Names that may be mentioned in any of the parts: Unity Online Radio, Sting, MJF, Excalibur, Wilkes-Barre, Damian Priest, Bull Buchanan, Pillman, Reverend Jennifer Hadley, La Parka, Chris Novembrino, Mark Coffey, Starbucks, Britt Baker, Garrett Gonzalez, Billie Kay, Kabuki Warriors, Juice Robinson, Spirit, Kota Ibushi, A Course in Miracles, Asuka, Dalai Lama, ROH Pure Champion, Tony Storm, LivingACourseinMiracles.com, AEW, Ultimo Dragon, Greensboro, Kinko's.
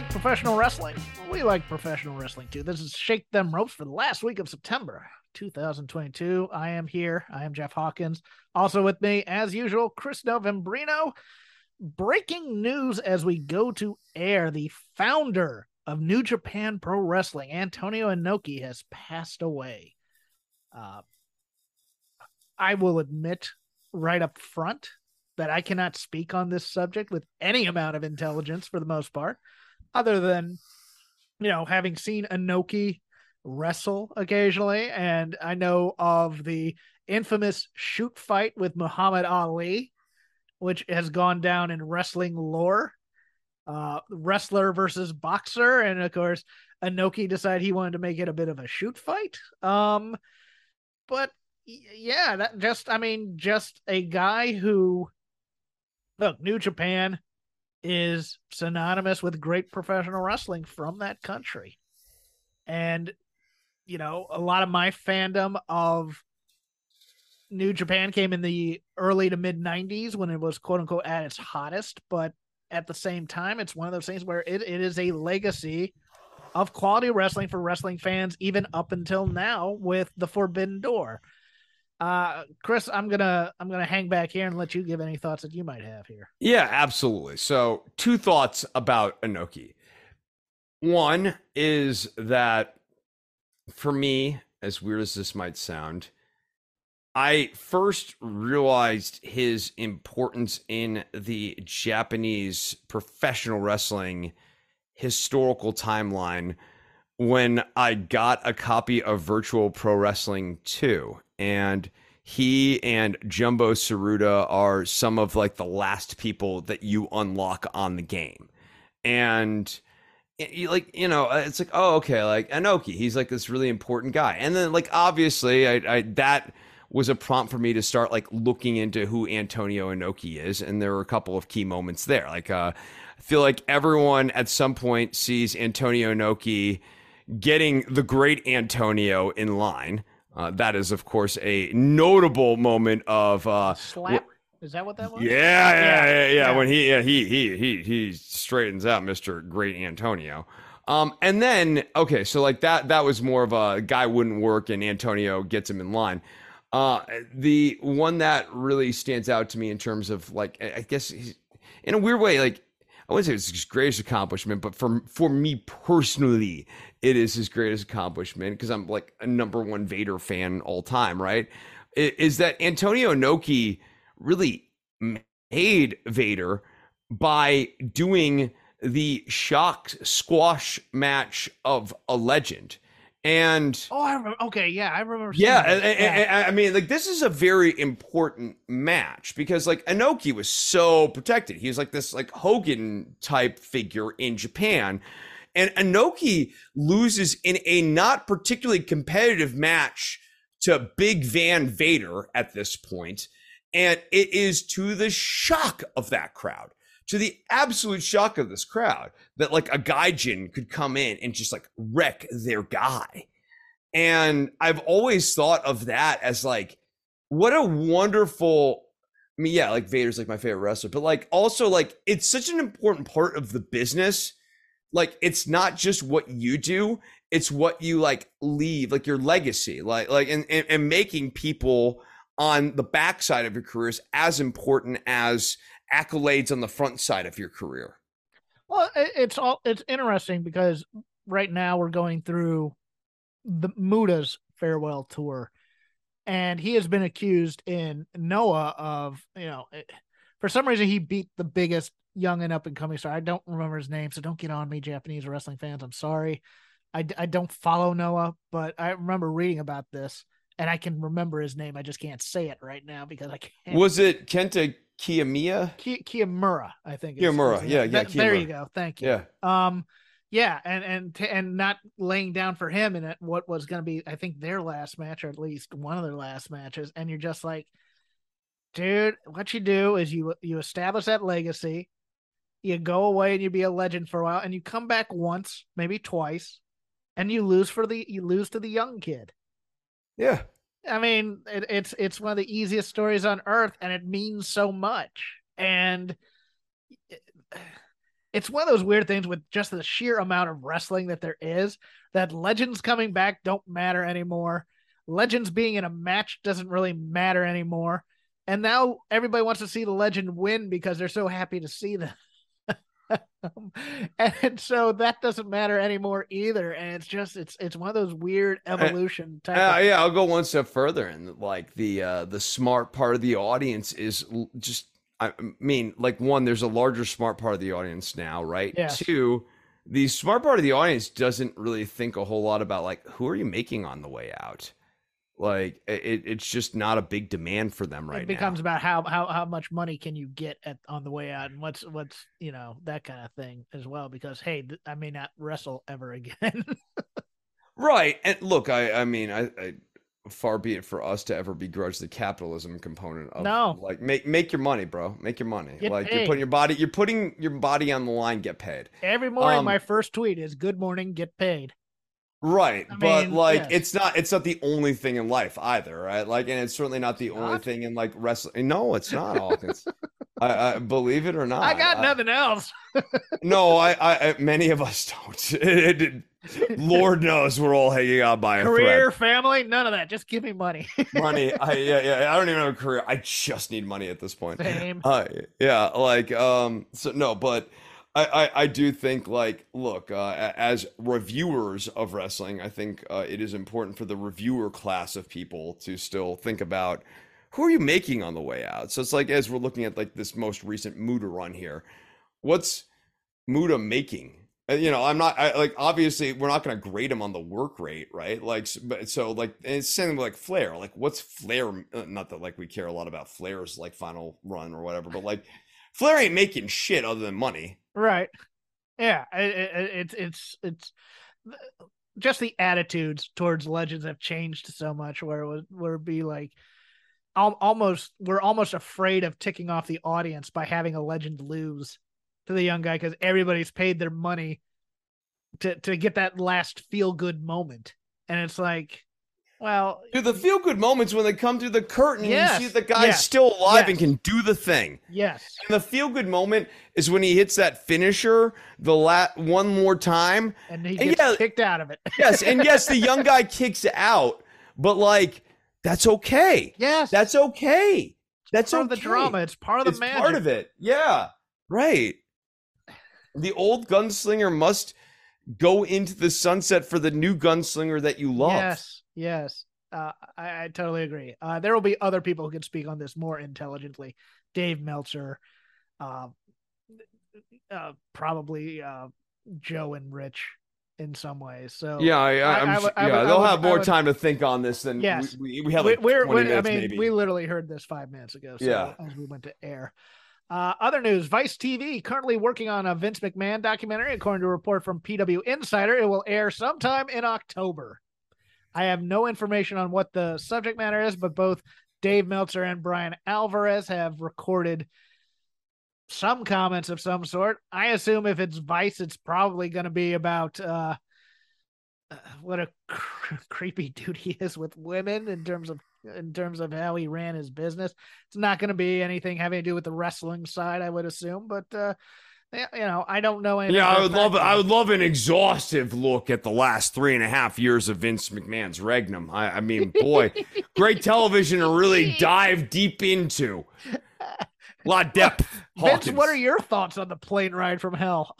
Like professional wrestling? Well, we like professional wrestling too. This is Shake Them Ropes for the last week of September 2022. I am here. I am Jeff Hawkins. Also with me, as usual, Chris Novembrino. Breaking news as we go to air: the founder of New Japan Pro Wrestling, Antonio Inoki, has passed away. I will admit right up front that I cannot speak on this subject with any amount of intelligence for the most part. Other than, you know, having seen Inoki wrestle occasionally, and I know of the infamous shoot fight with Muhammad Ali, which has gone down in wrestling lore, wrestler versus boxer, and of course, Inoki decided he wanted to make it a bit of a shoot fight. But yeah, that just a guy who, look, New Japan is synonymous with great professional wrestling from that country. And, you know, a lot of my fandom of New Japan came in the early to mid 90s when it was quote unquote at its hottest. But at the same time, it's one of those things where it is a legacy of quality wrestling for wrestling fans, even up until now with the Forbidden Door. Chris, I'm gonna hang back here and let you give any thoughts that you might have here. Yeah, absolutely. So two thoughts about Inoki. One is that for me, as weird as this might sound, I first realized his importance in the Japanese professional wrestling historical timeline when I got a copy of Virtual Pro Wrestling 2. And he and Jumbo Tsuruta are some of like the last people that you unlock on the game. And it's like, oh, okay. Like Inoki, he's like this really important guy. And then like, obviously that was a prompt for me to start like looking into who Antonio Inoki is. And there were a couple of key moments there. Like, I feel like everyone at some point sees Antonio Inoki getting the Great Antonio in line. That is, of course, a notable moment of slap. Is that what that was? Yeah. When he straightens out Mr. Great Antonio. And then okay, so like that was more of a guy wouldn't work and Antonio gets him in line. The one that really stands out to me in terms of like, I guess he's, in a weird way, like I wouldn't say it's his greatest accomplishment, but for me personally, it is his greatest accomplishment because I'm like a number one Vader fan all time, right? Is that Antonio Inoki really made Vader by doing the shock squash match of a legend. And I remember. Yeah, I mean, like this is a very important match because like Inoki was so protected. He was like this like Hogan type figure in Japan, and Inoki loses in a not particularly competitive match to Big Van Vader at this point, and it is to the shock of that crowd, to the absolute shock of this crowd, that like a gaijin could come in and just like wreck their guy. And I've always thought of that as like, what a wonderful, I mean, yeah, like Vader's like my favorite wrestler, but like also like, it's such an important part of the business. Like it's not just what you do, it's what you like leave, like your legacy, like, and making people on the backside of your career is as important as accolades on the front side of your career. Well, it's interesting because right now we're going through the Muta's farewell tour, and he has been accused in Noah of, you know, for some reason he beat the biggest young and up and coming star. I don't remember his name, so don't get on me, Japanese wrestling fans. I'm sorry. I don't follow Noah, but I remember reading about this, and I can remember his name. I just can't say it right now because I can't. Was it Kenta Kiyomura, I think. Kiyomura. Kiyomura. There you go. Thank you. Yeah. Yeah, and not laying down for him in what was going to be, I think, their last match, or at least one of their last matches. And you're just like, dude, what you do is you establish that legacy, you go away and you be a legend for a while, and you come back once, maybe twice, and you lose to the young kid. Yeah. I mean, it's one of the easiest stories on earth, and it means so much. And it's one of those weird things with just the sheer amount of wrestling that there is, that legends coming back don't matter anymore. Legends being in a match doesn't really matter anymore. And now everybody wants to see the legend win because they're so happy to see them. And so that doesn't matter anymore either. And it's just, it's one of those weird evolution type. Yeah. I'll go one step further. And like the smart part of the audience is just, I mean, like, one, there's a larger smart part of the audience now, right? Yeah. Two, the smart part of the audience doesn't really think a whole lot about, like, who are you making on the way out? Like, it's just not a big demand for them right now. It becomes about how much money can you get on the way out, and what's you know, that kind of thing as well, because, hey, I may not wrestle ever again. Right. And look, I mean, far be it for us to ever begrudge the capitalism component of like, make your money, bro. Make your money. Get like paid. You're putting your body on the line, get paid. Every morning my first tweet is good morning, get paid. Right. I mean, but like, yes. it's not the only thing in life either, right? Like, and it's certainly not the only thing in, like, wrestling. No, it's not, Hawkins. I believe it or not. I got nothing else. No, I many of us don't. Lord knows we're all hanging out by a thread. Career, family, none of that. Just give me money. Money. I don't even have a career. I just need money at this point. Same. So no, but I do think, like, look, as reviewers of wrestling, I think it is important for the reviewer class of people to still think about who are you making on the way out. So it's like, as we're looking at, like, this most recent Muta run here, what's Muta making? You know, obviously we're not going to grade him on the work rate, right? Like, but so, like, and it's same like Flair. Like, what's Flair? Not that, like, we care a lot about Flair's, like, final run or whatever, but, like, Flair ain't making shit other than money. Right. Yeah. It's just the attitudes towards legends have changed so much, where it would be like, we're almost afraid of ticking off the audience by having a legend lose to the young guy, because everybody's paid their money to get that last feel good moment. And it's like, well, dude, the feel good moments when they come through the curtain, yes, you see the guy's still alive and can do the thing. Yes. And the feel good moment is when he hits that finisher the one more time, and he gets kicked out of it. Yes, and yes, the young guy kicks out, but, like, that's okay. Yes, that's okay. That's part of the drama. It's part of the magic. It's part of it. Yeah. Right. The old gunslinger must go into the sunset for the new gunslinger that you love. Yes. Yes, I totally agree. There will be other people who can speak on this more intelligently. Dave Meltzer, probably Joe and Rich in some ways. So yeah, they'll have more time to think on this than we have. Like, we literally heard this 5 minutes ago. So as we went to air. Other news, Vice TV currently working on a Vince McMahon documentary. According to a report from PW Insider, it will air sometime in October. I have no information on what the subject matter is, but both Dave Meltzer and Brian Alvarez have recorded some comments of some sort. I assume if it's Vice, it's probably going to be about what a creepy dude he is with women in terms of how he ran his business. It's not going to be anything having to do with the wrestling side, I would assume, but you know, I don't know anything. Yeah, I would love an exhaustive look at the last 3.5 years of Vince McMahon's regnum. I mean, boy, great television to really dive deep into. A lot of depth. Hawkins. Vince, what are your thoughts on the plane ride from hell?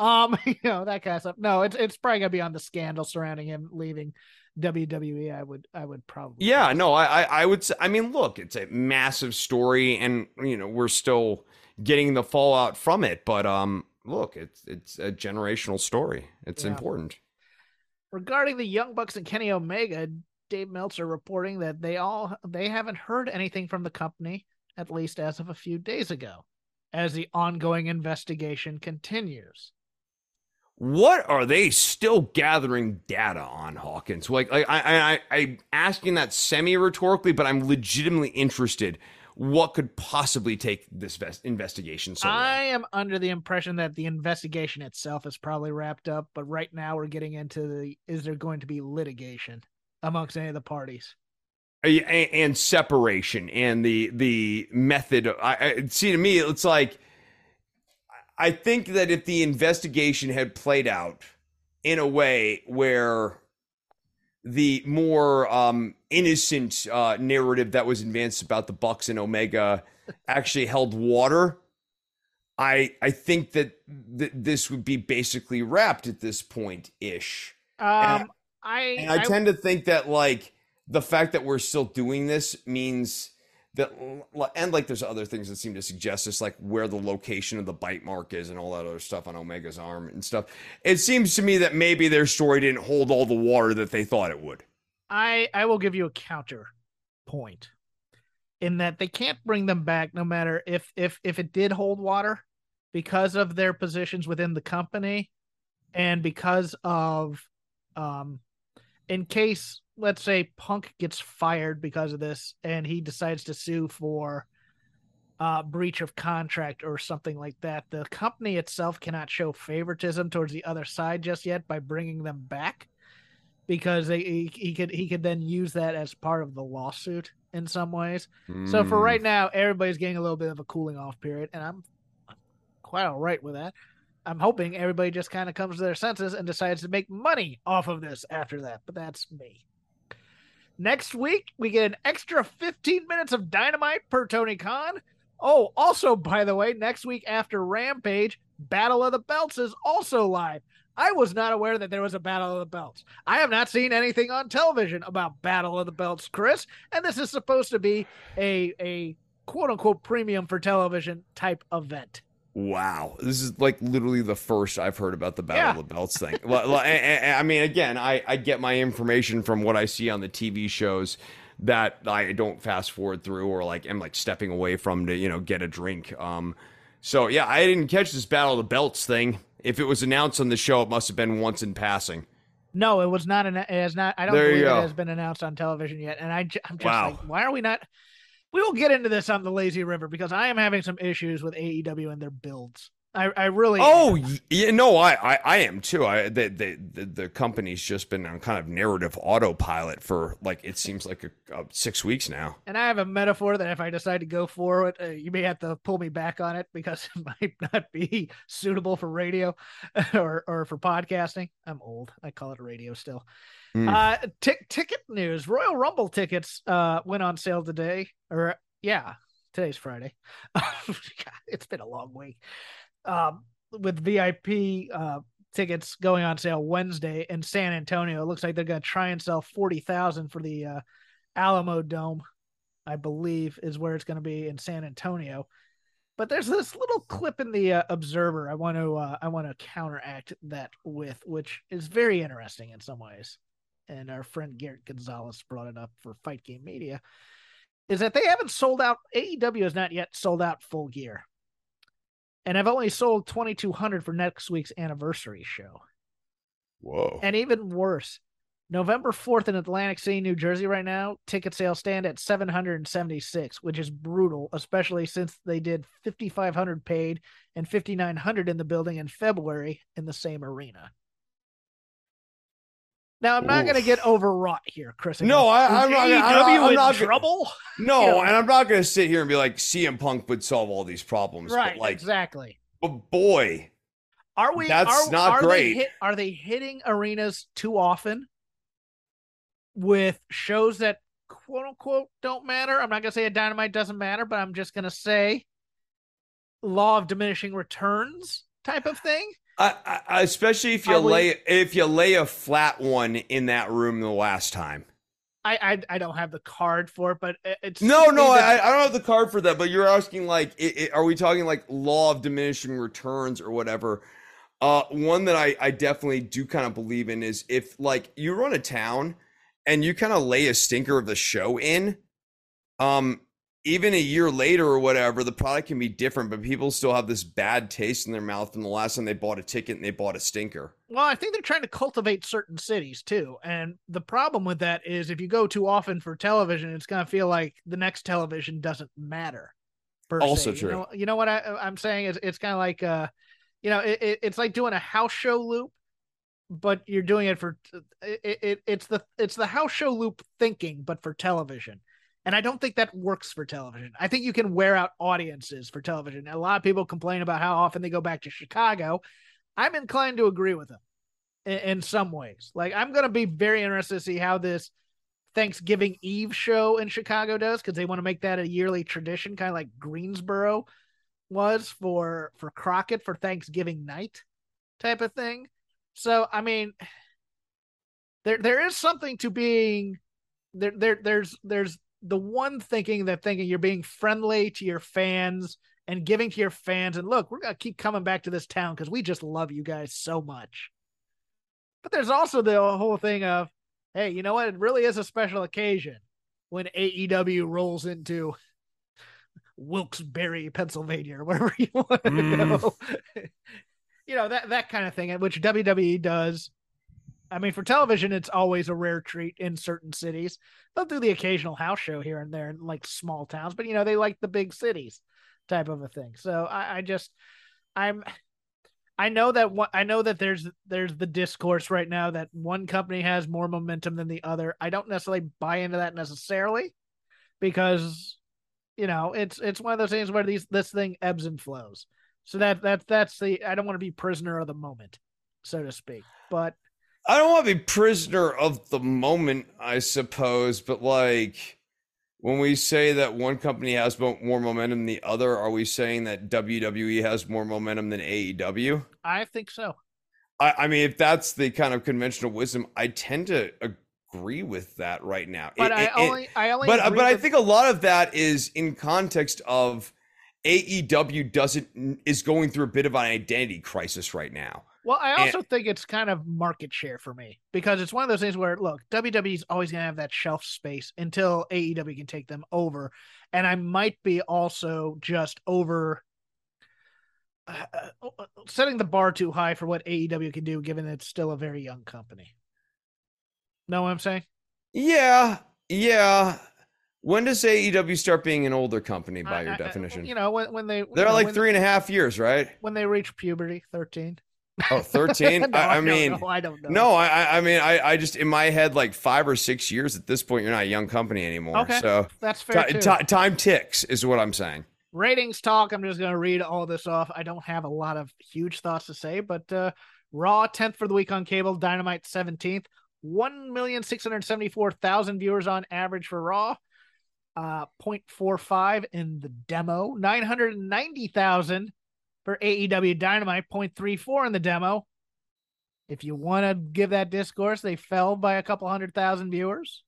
You know, that kind of stuff. No, it's probably gonna be on the scandal surrounding him leaving WWE. I would probably. Yeah, no, I would. I mean, look, it's a massive story, and, you know, we're still getting the fallout from it, but look, it's a generational story. It's important. Regarding the Young Bucks and Kenny Omega, Dave Meltzer reporting that they haven't heard anything from the company, at least as of a few days ago. as the ongoing investigation continues. What are they still gathering data on, Hawkins? I'm asking that semi-rhetorically, but I'm legitimately interested. What could possibly take this investigation so long? I am under the impression that the investigation itself is probably wrapped up, but right now we're getting into is there going to be litigation amongst any of the parties? And separation and the method. To me, it's like, I think that if the investigation had played out in a way where the more innocent narrative that was advanced about the Bucks and Omega actually held water, I think that this would be basically wrapped at this point ish. I tend to think that the fact that we're still doing this means that, and there's other things that seem to suggest this, where the location of the bite mark is and all that other stuff on Omega's arm and stuff. It seems to me that maybe their story didn't hold all the water that they thought it would. I will give you a counter point in that they can't bring them back no matter if it did hold water, because of their positions within the company and because of, in case, let's say Punk gets fired because of this and he decides to sue for breach of contract or something like that. The company itself cannot show favoritism towards the other side just yet by bringing them back, because he could then use that as part of the lawsuit in some ways. So for right now, everybody's getting a little bit of a cooling off period, and I'm quite all right with that. I'm hoping everybody just kind of comes to their senses and decides to make money off of this after that, but that's me. Next week, we get an extra 15 minutes of Dynamite per Tony Khan. Oh, also, by the way, next week after Rampage, Battle of the Belts is also live. I was not aware that there was a Battle of the Belts. I have not seen anything on television about Battle of the Belts, Chris, and this is supposed to be a quote-unquote premium for television type event. Wow. This is literally the first I've heard about the Battle of the Belts thing. I mean, again, I get my information from what I see on the TV shows that I don't fast forward through or am stepping away from to, get a drink. So yeah, I didn't catch this Battle of the Belts thing. If it was announced on the show, it must've been once in passing. No, it was not. I don't believe it has been announced on television yet. And I'm just why are we not? We will get into this on the Lazy River, because I am having some issues with AEW and their builds. I really am. Yeah, no, I am too. The company's just been on kind of narrative autopilot for it seems like 6 weeks now. And I have a metaphor that if I decide to go for it, you may have to pull me back on it because it might not be suitable for radio or for podcasting. I'm old. I call it radio still. Ticket news. Royal Rumble tickets went on sale today. Today's Friday. God, it's been a long week. With VIP tickets going on sale Wednesday in San Antonio. It looks like they're going to try and sell 40,000 for the Alamo Dome, I believe, is where it's going to be in San Antonio. But there's this little clip in the Observer I want to counteract that with, which is very interesting in some ways. And our friend Garrett Gonzalez brought it up for Fight Game Media, is that they haven't sold out. AEW has not yet sold out Full Gear. And I've only sold 2,200 for next week's anniversary show. Whoa. And even worse, November 4th in Atlantic City, New Jersey right now, ticket sales stand at 776, which is brutal, especially since they did 5,500 paid and 5,900 in the building in February in the same arena. Now, I'm not going to get overwrought here, Chris. No, I'm not in trouble. No, and I'm not going to sit here and be like, CM Punk would solve all these problems. Right, but exactly. But boy, are we? That's not great. Are they hitting arenas too often with shows that quote unquote don't matter? I'm not going to say a Dynamite doesn't matter, but I'm just going to say law of diminishing returns type of thing. Especially if you lay a flat one in that room the last time. I don't have the card for it, but it's I don't have the card for that. But you're asking are we talking law of diminishing returns or whatever? One that I definitely do kind of believe in is if you run a town and you kind of lay a stinker of the show in, even a year later or whatever, the product can be different, but people still have this bad taste in their mouth from the last time they bought a ticket and they bought a stinker. Well, I think they're trying to cultivate certain cities too. And the problem with that is if you go too often for television, it's going to feel like the next television doesn't matter. Also true. You know what I'm saying? It's kind of like, it's like doing a house show loop, but you're doing it for it's the house show loop thinking, but for television. And I don't think that works for television. I think you can wear out audiences for television. A lot of people complain about how often they go back to Chicago. I'm inclined to agree with them in some ways. Like, I'm going to be very interested to see how this Thanksgiving Eve show in Chicago does, because they want to make that a yearly tradition, kind of like Greensboro was for Crockett for Thanksgiving night type of thing. So, I mean, there is something to being there's the one thinking you're being friendly to your fans and giving to your fans. And look, we're going to keep coming back to this town because we just love you guys so much. But there's also the whole thing of, hey, you know what? It really is a special occasion when AEW rolls into Wilkes-Barre, Pennsylvania, or wherever you want to go. You know, that kind of thing, which WWE does. I mean, for television, it's always a rare treat in certain cities. They'll do the occasional house show here and there in like small towns, but you know, they like the big cities type of a thing. So I know that there's the discourse right now that one company has more momentum than the other. I don't necessarily buy into that necessarily, because you know, it's one of those things where this thing ebbs and flows. So that's I don't want to be prisoner of the moment, so to speak, but I don't want to be prisoner of the moment, I suppose, but like when we say that one company has more momentum than the other, are we saying that WWE has more momentum than AEW? I think so. I mean, if that's the kind of conventional wisdom, I tend to agree with that right now. But I think a lot of that is in context of AEW is going through a bit of an identity crisis right now. Well, I also think it's kind of market share for me, because it's one of those things where, look, WWE's always going to have that shelf space until AEW can take them over. And I might be also just over setting the bar too high for what AEW can do, given it's still a very young company. Know what I'm saying? Yeah. When does AEW start being an older company by your definition? You know, when they're 3.5 years, right? When they reach puberty, 13. Oh, 13? No, I don't know. No, I mean, I just, in my head, like 5 or 6 years at this point, you're not a young company anymore. Okay, so that's fair. Time ticks is what I'm saying. Ratings talk. I'm just going to read all this off. I don't have a lot of huge thoughts to say, but Raw 10th for the week on cable, Dynamite 17th, 1,674,000 viewers on average for Raw, 0.45 in the demo, 990,000 for AEW Dynamite, 0.34 in the demo. If you want to give that discourse, they fell by a couple 100,000 viewers.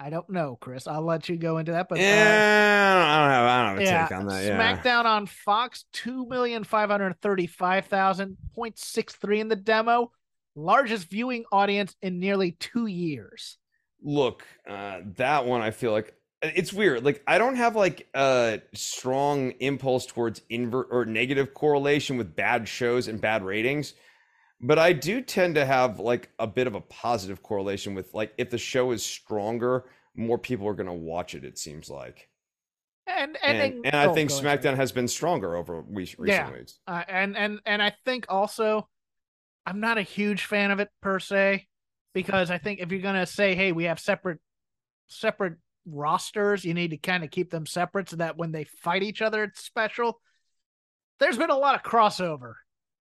I don't know, Chris. I'll let you go into that. But yeah, I don't have a take on that. Yeah. SmackDown on Fox, 2,535,000, 0.63 in the demo. Largest viewing audience in nearly 2 years. Look, that one I feel like, it's weird. Like, I don't have like a strong impulse towards invert or negative correlation with bad shows and bad ratings, but I do tend to have like a bit of a positive correlation with like, if the show is stronger, more people are going to watch it, it seems like. And I think SmackDown has been stronger over recent weeks. And I think also, I'm not a huge fan of it per se, because I think if you're going to say, hey, we have separate rosters, you need to kind of keep them separate so that when they fight each other, it's special. There's been a lot of crossover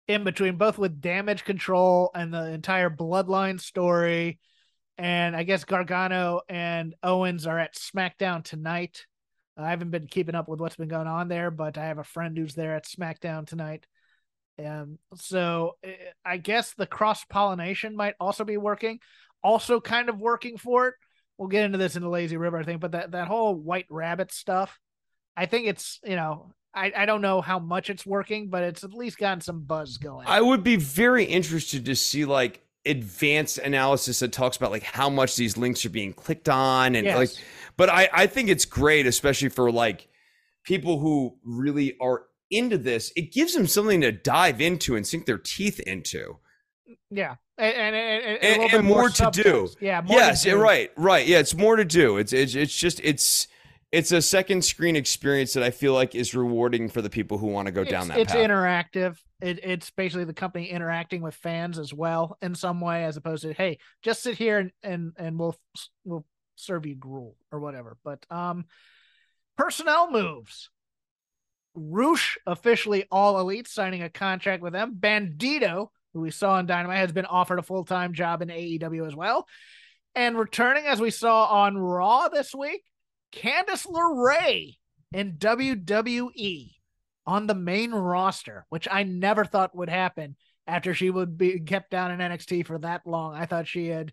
in between, both with Damage Control and the entire Bloodline story. And I guess Gargano and Owens are at SmackDown tonight. I haven't been keeping up with what's been going on there, but I have a friend who's there at SmackDown tonight. So I guess the cross-pollination might also be working, also kind of working for it. We'll get into this in the Lazy River, I think, but that whole White Rabbit stuff, I think it's, you know, I don't know how much it's working, but it's at least gotten some buzz going. I would be very interested to see like advanced analysis that talks about like how much these links are being clicked on and like, but I think it's great, especially for like people who really are into this. It gives them something to dive into and sink their teeth into. Yeah. And more to do. Yeah. Yes. Right. Right. Yeah. It's more to do. It's a second screen experience that I feel like is rewarding for the people who want to go down that path. It's interactive. It's basically the company interacting with fans as well in some way, as opposed to, hey, just sit here and we'll serve you gruel or whatever. But personnel moves. Roosh officially All Elite, signing a contract with them. Bandido, who we saw in Dynamite, has been offered a full-time job in AEW as well. And returning, as we saw on Raw this week, Candice LeRae in WWE on the main roster, which I never thought would happen after she would be kept down in NXT for that long. I thought she had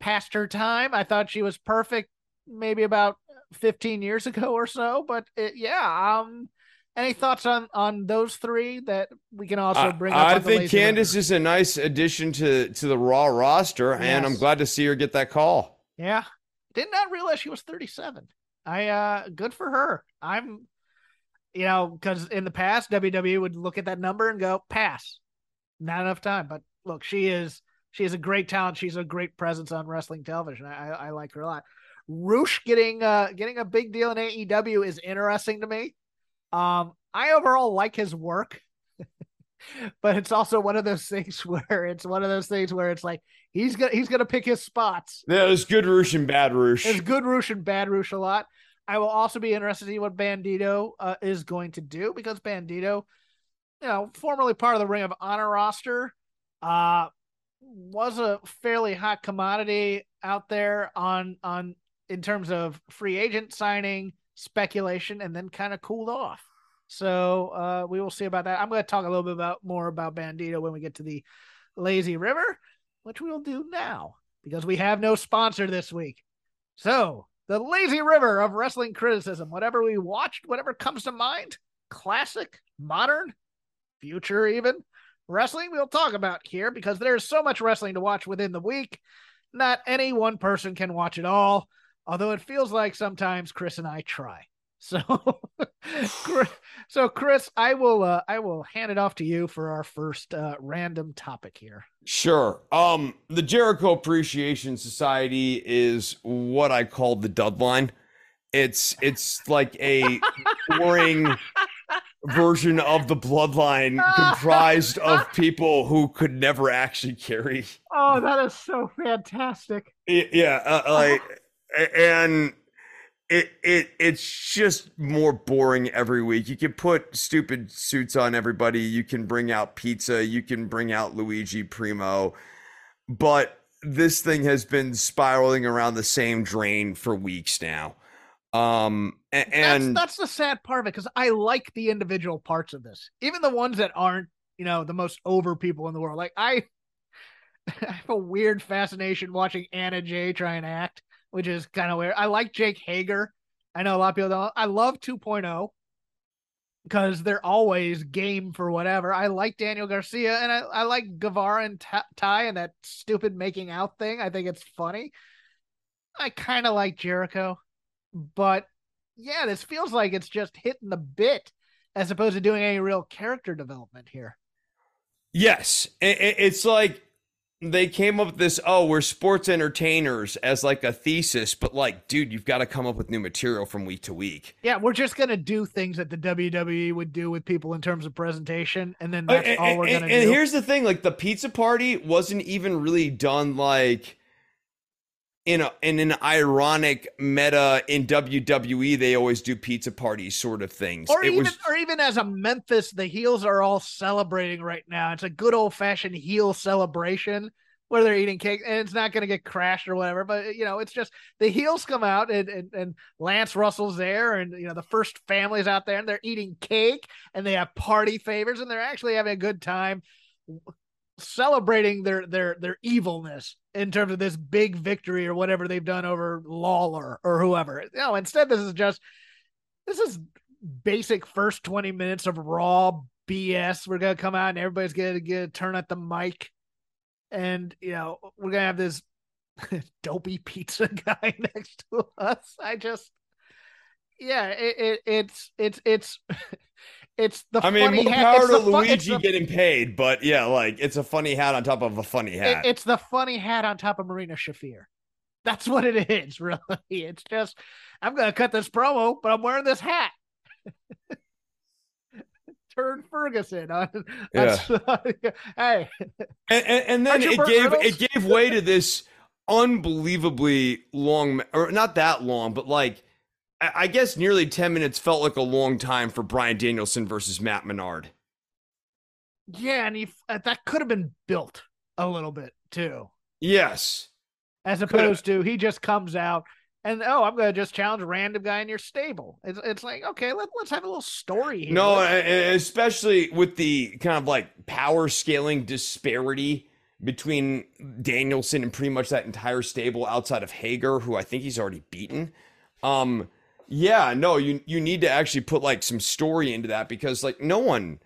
passed her time. I thought she was perfect maybe about 15 years ago or so, but any thoughts on those three that we can also bring up? I think Candice is a nice addition to the Raw roster, and I'm glad to see her get that call. Yeah. Did not realize she was 37. Good for her. Because in the past, WWE would look at that number and go, pass. Not enough time. But look, she is a great talent. She's a great presence on wrestling television. I like her a lot. Roosh getting a big deal in AEW is interesting to me. I overall like his work, but it's also one of those things where it's like, he's going to pick his spots. Yeah, there's good Roosh and bad Roosh. There's good Roosh and bad Roosh a lot. I will also be interested to see what Bandido is going to do, because Bandido, formerly part of the Ring of Honor roster, was a fairly hot commodity out there on in terms of free agent signing, speculation, and then kind of cooled off. So we will see about that. I'm going to talk a little bit more about Bandido when we get to the Lazy River, which we'll do now because we have no sponsor this week. So the Lazy River of wrestling criticism, whatever we watched, whatever comes to mind, classic, modern, future even, wrestling we'll talk about here because there's so much wrestling to watch within the week. Not any one person can watch it all. Although it feels like sometimes Chris and I try. So Chris, I will hand it off to you for our first random topic here. Sure. The Jericho Appreciation Society is what I call the dud line. It's like a boring version of the bloodline comprised of people who could never actually carry. Oh, that is so fantastic. Yeah. And it's just more boring every week. You can put stupid suits on everybody. You can bring out pizza. You can bring out Luigi Primo. But this thing has been spiraling around the same drain for weeks now. And that's the sad part of it, because I like the individual parts of this. Even the ones that aren't, the most over people in the world. Like I have a weird fascination watching Anna Jay try and act, which is kind of weird. I like Jake Hager. I know a lot of people don't. I love 2.0 because they're always game for whatever. I like Daniel Garcia, and I like Guevara and Ty and that stupid making out thing. I think it's funny. I kind of like Jericho, but yeah, this feels like it's just hitting the bit as opposed to doing any real character development here. Yes. It's like, they came up with this, we're sports entertainers as like a thesis, but like, dude, you've got to come up with new material from week to week. Yeah, we're just going to do things that the WWE would do with people in terms of presentation, and then that's all we're going to do. And here's the thing, like the pizza party wasn't even really done like in an ironic meta in WWE, they always do pizza party sort of things. Or even as a Memphis, the heels are all celebrating right now. It's a good old fashioned heel celebration where they're eating cake, and it's not going to get crashed or whatever, but it's just the heels come out and Lance Russell's there, and the first family's out there, and they're eating cake and they have party favors and they're actually having a good time celebrating their evilness in terms of this big victory or whatever they've done over Lawler or whoever. No, instead, this is basic first 20 minutes of Raw BS. We're going to come out and everybody's going to get a turn at the mic. and you know we're gonna have this dopey pizza guy next to us. I just, yeah, it's the. I mean, funny more hat. Power to Luigi getting paid, but yeah, like it's a funny hat on top of a funny hat. It's the funny hat on top of Marina Shafir. That's what it is, really. It's just, I'm gonna cut this promo, but I'm wearing this hat. Turn Ferguson on. Yeah. Hey, and then it gave way to this unbelievably long, or not that long, but like I guess nearly 10 minutes felt like a long time for Bryan Danielson versus Matt Menard. Yeah, and that could have been built a little bit too. Yes. As opposed to he just comes out and, oh, I'm going to just challenge a random guy in your stable. It's like, okay, let's have a little story here. No, especially with the kind of like power scaling disparity between Danielson and pretty much that entire stable outside of Hager, who I think he's already beaten. Yeah, no, you need to actually put like some story into that because like no one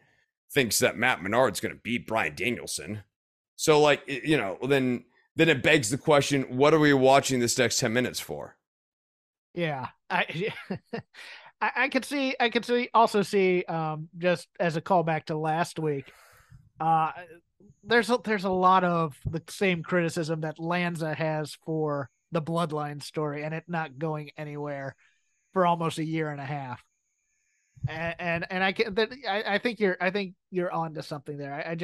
thinks that Matt Menard's going to beat Bryan Danielson. So like, you know, then it begs the question, what are we watching this next 10 minutes for? Yeah. I could also see just as a callback to last week, there's a lot of the same criticism that Lanza has for the Bloodline story and it not going anywhere for almost a year and a half. And I think you're onto something there.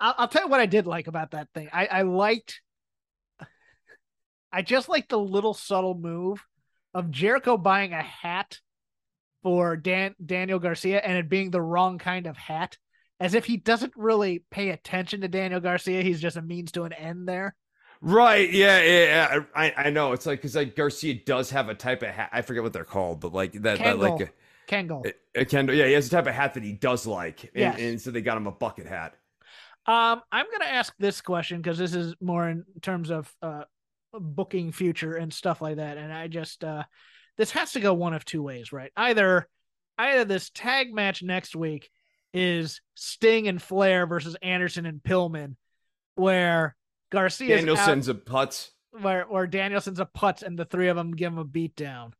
I'll tell you what I did like about that thing. I just liked the little subtle move of Jericho buying a hat for Daniel Garcia and it being the wrong kind of hat, as if he doesn't really pay attention to Daniel Garcia. He's just a means to an end there. Right. Yeah. I know. It's like, cause like Garcia does have a type of hat. I forget what they're called, but like Kendall. Yeah. He has a type of hat that he does like. And so they got him a bucket hat. I'm going to ask this question because this is more in terms of booking future and stuff like that. And I just, this has to go one of two ways, right? Either this tag match next week is Sting and Flair versus Anderson and Pillman, where Danielson's a putz and the three of them give him a beatdown.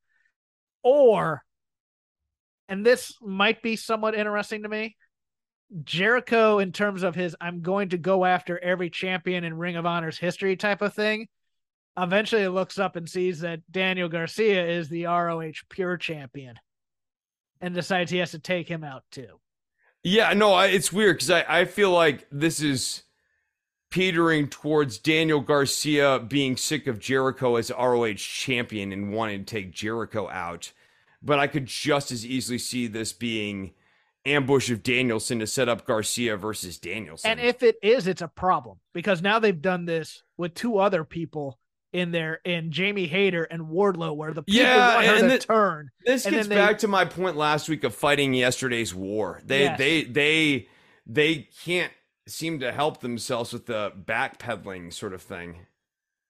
Or, and this might be somewhat interesting to me, Jericho, in terms of his I'm going to go after every champion in Ring of Honor's history type of thing, eventually looks up and sees that Daniel Garcia is the ROH pure champion and decides he has to take him out too. Yeah, no, it's weird because I feel like this is petering towards Daniel Garcia being sick of Jericho as ROH champion and wanting to take Jericho out. But I could just as easily see this being ambush of Danielson to set up Garcia versus Danielson. And if it is, it's a problem because now they've done this with two other people in there in Jamie Hayter and Wardlow, where the people want her to turn. This gets back to my point last week of fighting yesterday's war. They can't seem to help themselves with the backpedaling sort of thing.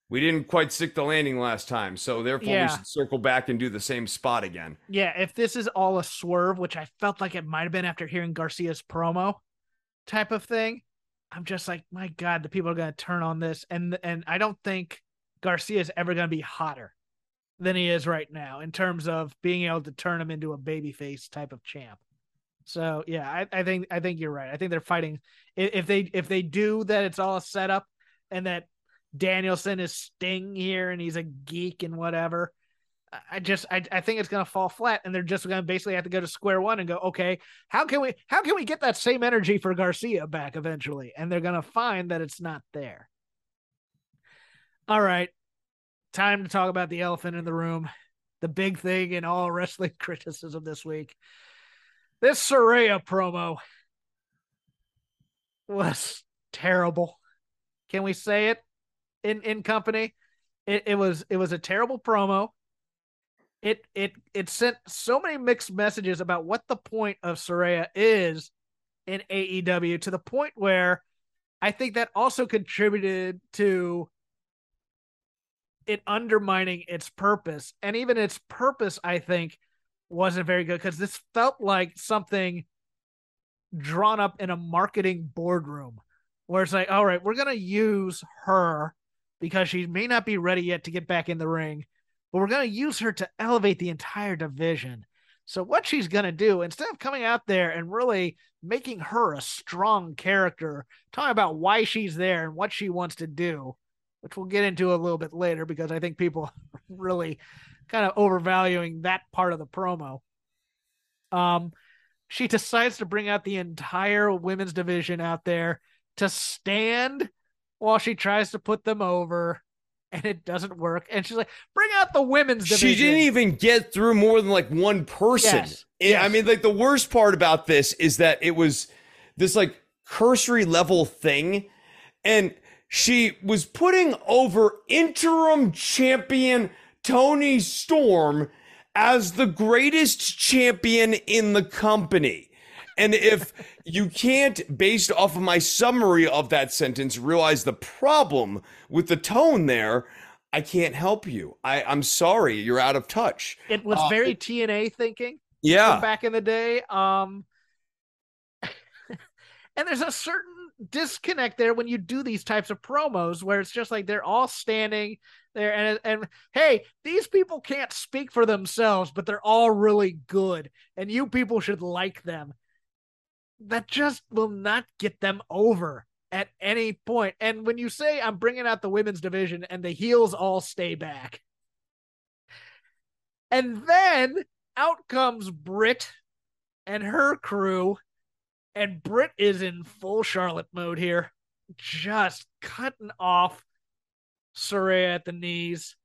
We didn't quite stick the landing last time, so therefore we should circle back and do the same spot again. Yeah, if this is all a swerve, which I felt like it might have been after hearing Garcia's promo type of thing, I'm just like, my God, the people are going to turn on this. And I don't think Garcia is ever going to be hotter than he is right now in terms of being able to turn him into a babyface type of champ. So, yeah, I think you're right. I think they're fighting. If they do that, it's all a setup and that Danielson is Sting here and he's a geek and whatever, I think it's going to fall flat and they're just going to basically have to go to square one and go, okay, how can we get that same energy for Garcia back eventually? And they're going to find that it's not there. All right. Time to talk about the elephant in the room. The big thing in all wrestling criticism this week, this Saraya promo was terrible. Can we say it? In company, it was a terrible promo. It sent so many mixed messages about what the point of Saraya is in AEW, to the point where I think that also contributed to it undermining its purpose. And even its purpose, I think, wasn't very good because this felt like something drawn up in a marketing boardroom where it's like, all right, we're going to use her because she may not be ready yet to get back in the ring, but we're going to use her to elevate the entire division. So what she's going to do, instead of coming out there and really making her a strong character, talking about why she's there and what she wants to do, which we'll get into a little bit later because I think people are really kind of overvaluing that part of the promo. She decides to bring out the entire women's division out there to stand while she tries to put them over. And it doesn't work. And she's like, bring out the women's division. She didn't even get through more than like one person. Yes. I mean, like the worst part about this is that it was this like cursory level thing. And she was putting over interim champion Tony Storm as the greatest champion in the company. And if you can't, based off of my summary of that sentence, realize the problem with the tone there, I can't help you. I'm sorry. You're out of touch. It was very TNA thinking. Yeah. Back in the day. And there's a certain disconnect there when you do these types of promos where it's just like they're all standing there and hey, these people can't speak for themselves, but they're all really good. And you people should like them. That just will not get them over at any point. And when you say I'm bringing out the women's division and the heels all stay back, and then out comes Britt and her crew, and Britt is in full Charlotte mode here, just cutting off Saraya at the knees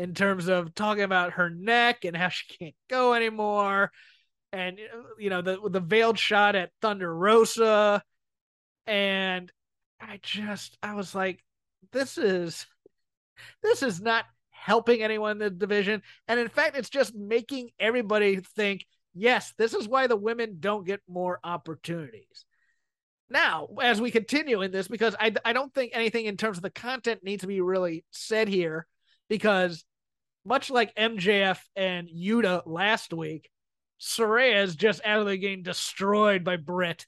in terms of talking about her neck and how she can't go anymore. And, you know, the veiled shot at Thunder Rosa. And I was like, this is not helping anyone in the division. And in fact, it's just making everybody think, yes, this is why the women don't get more opportunities. Now, as we continue in this, because I don't think anything in terms of the content needs to be really said here, because much like MJF and Yuta last week, Saraya is just out of the game, destroyed by Britt,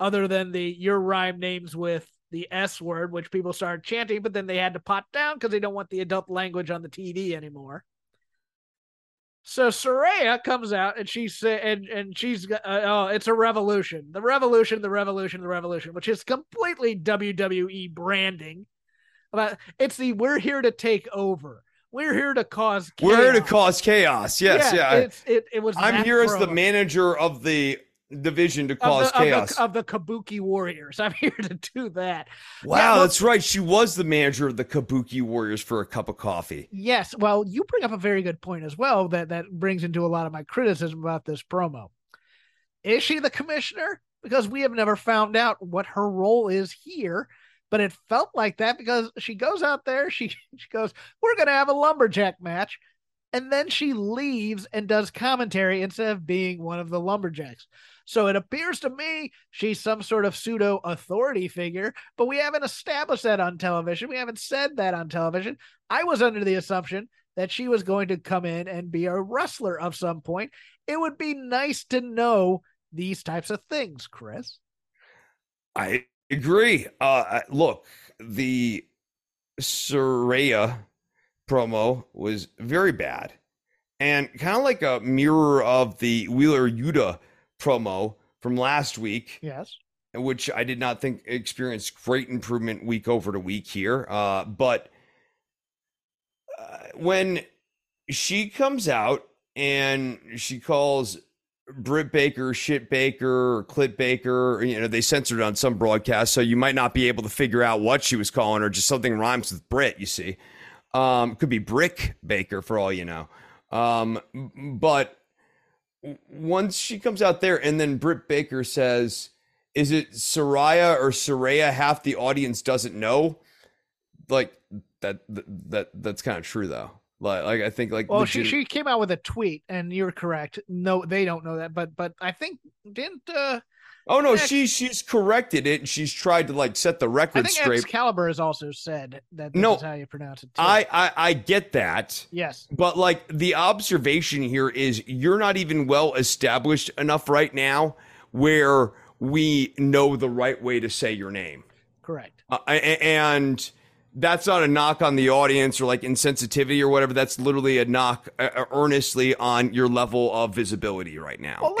other than your rhyme names with the S word, which people started chanting, but then they had to pot down because they don't want the adult language on the TV anymore. So Saraya comes out and she said, and she's oh, it's a revolution, the revolution, the revolution, the revolution, which is completely WWE branding. About it's the we're here to take over. We're here to cause chaos. We're here to cause chaos. Yes, yeah. It was. I'm here as the manager of the division to cause chaos. Of the Kabuki Warriors. I'm here to do that. Wow, yeah, that's right. She was the manager of the Kabuki Warriors for a cup of coffee. Yes. Well, you bring up a very good point as well that brings into a lot of my criticism about this promo. Is she the commissioner? Because we have never found out what her role is here. But it felt like that because she goes out there, she goes, we're going to have a lumberjack match. And then she leaves and does commentary instead of being one of the lumberjacks. So it appears to me she's some sort of pseudo authority figure, but we haven't established that on television. We haven't said that on television. I was under the assumption that she was going to come in and be a wrestler of some point. It would be nice to know these types of things, Chris. I agree. Look, the Saraya promo was very bad and kind of like a mirror of the Wheeler Yuta promo from last week. Yes. Which I did not think experienced great improvement week over to week here. But when she comes out and she calls Britt Baker, Shit Baker, or Clit Baker, you know, they censored it on some broadcast, so you might not be able to figure out what she was calling her, just something rhymes with Britt, you see. Could be Brick Baker for all you know. But once she comes out there and then Britt Baker says, is it Saraya or Saraya? Half the audience doesn't know. Like that's kind of true though. Like I think like, well, she came out with a tweet and you're correct. No, they don't know that, but I think didn't, oh no, she's corrected it. And she's tried to like set the record straight. I think Excalibur has also said that is how you pronounce it too. I get that. Yes. But like the observation here is you're not even well established enough right now where we know the right way to say your name. Correct. And that's not a knock on the audience or like insensitivity or whatever. That's literally a knock earnestly on your level of visibility right now. Well,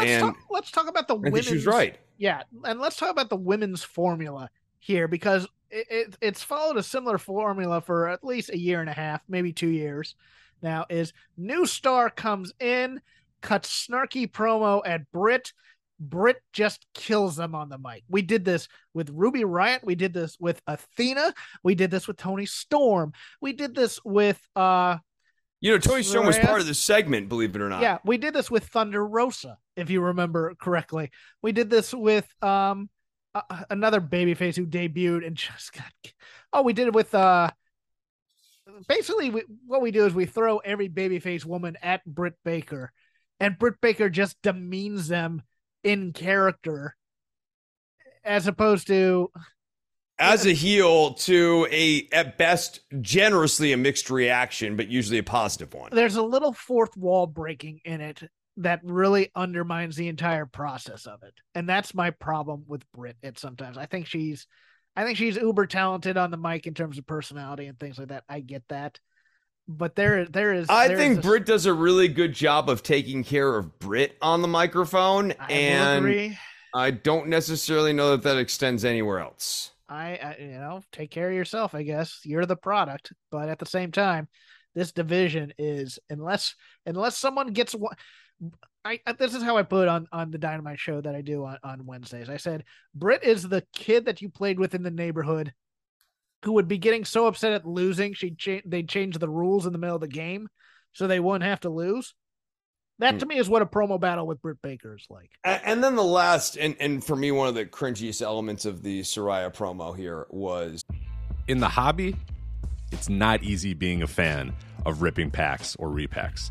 let's talk about the women's. She's right. Yeah. And let's talk about the women's formula here, because it's followed a similar formula for at least a year and a half, maybe 2 years now, is new star comes in, cuts snarky promo at Britt. Britt just kills them on the mic. We did this with Ruby Riott. We did this with Athena. We did this with Tony Storm. We did this with Tony Storm was part of the segment, believe it or not. Yeah, we did this with Thunder Rosa, if you remember correctly. We did this with another babyface who debuted and just got. Oh, we did it with basically what we do is we throw every babyface woman at Britt Baker, and Britt Baker just demeans them in character, as opposed to as a heel to a, at best, generously a mixed reaction, but usually a positive one. There's a little fourth wall breaking in it that really undermines the entire process of it. And that's my problem with Britt. It sometimes, I think she's uber talented on the mic in terms of personality and things like that. I get that. But I think Britt does a really good job of taking care of Britt on the microphone. I agree. I don't necessarily know that extends anywhere else. Take care of yourself, I guess. You're the product. But at the same time, this division is, unless someone gets one, this is how I put it on the Dynamite show that I do on Wednesdays. I said, Britt is the kid that you played with in the neighborhood who would be getting so upset at losing, they'd change the rules in the middle of the game so they wouldn't have to lose. That, to me, is what a promo battle with Britt Baker is like. And then the last, and for me, one of the cringiest elements of the Saraya promo here was... In the hobby, it's not easy being a fan of ripping packs or repacks.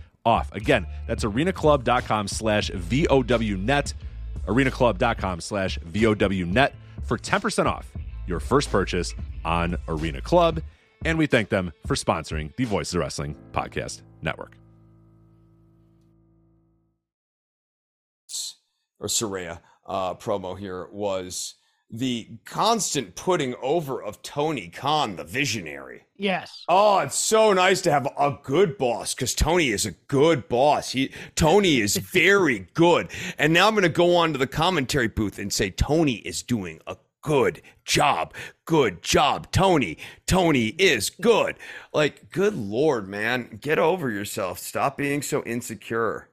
off. Again, that's arenaclub.com/VOWnet, arenaclub.com/VOWnet for 10% off your first purchase on Arena Club. And we thank them for sponsoring the Voices of Wrestling Podcast Network. Or Saraya promo here was the constant putting over of Tony Khan, the visionary. Yes. Oh, it's so nice to have a good boss, because Tony is a good boss. Tony is very good. And now I'm going to go on to the commentary booth and say Tony is doing a good job. Good job, Tony. Tony is good. Like, good Lord, man. Get over yourself. Stop being so insecure.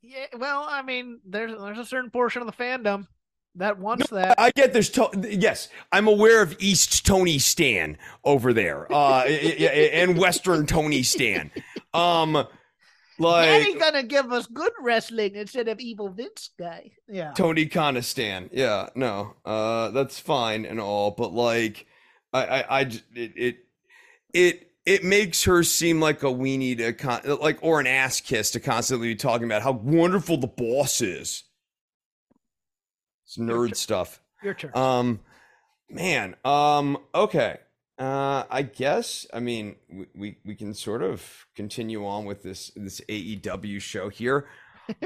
Yeah, well, I mean, there's a certain portion of the fandom that wants that. I get there's yes, I'm aware of East Tony Stan over there, and Western Tony Stan. Like, he's gonna give us good wrestling instead of evil Vince guy. Yeah, Tony Conistan. Yeah, no, that's fine and all, but like, it makes her seem like a weenie to or an ass kiss to constantly be talking about how wonderful the boss is. It's nerd stuff. Your turn. Man. Okay. I guess, I mean, we can sort of continue on with this AEW show here.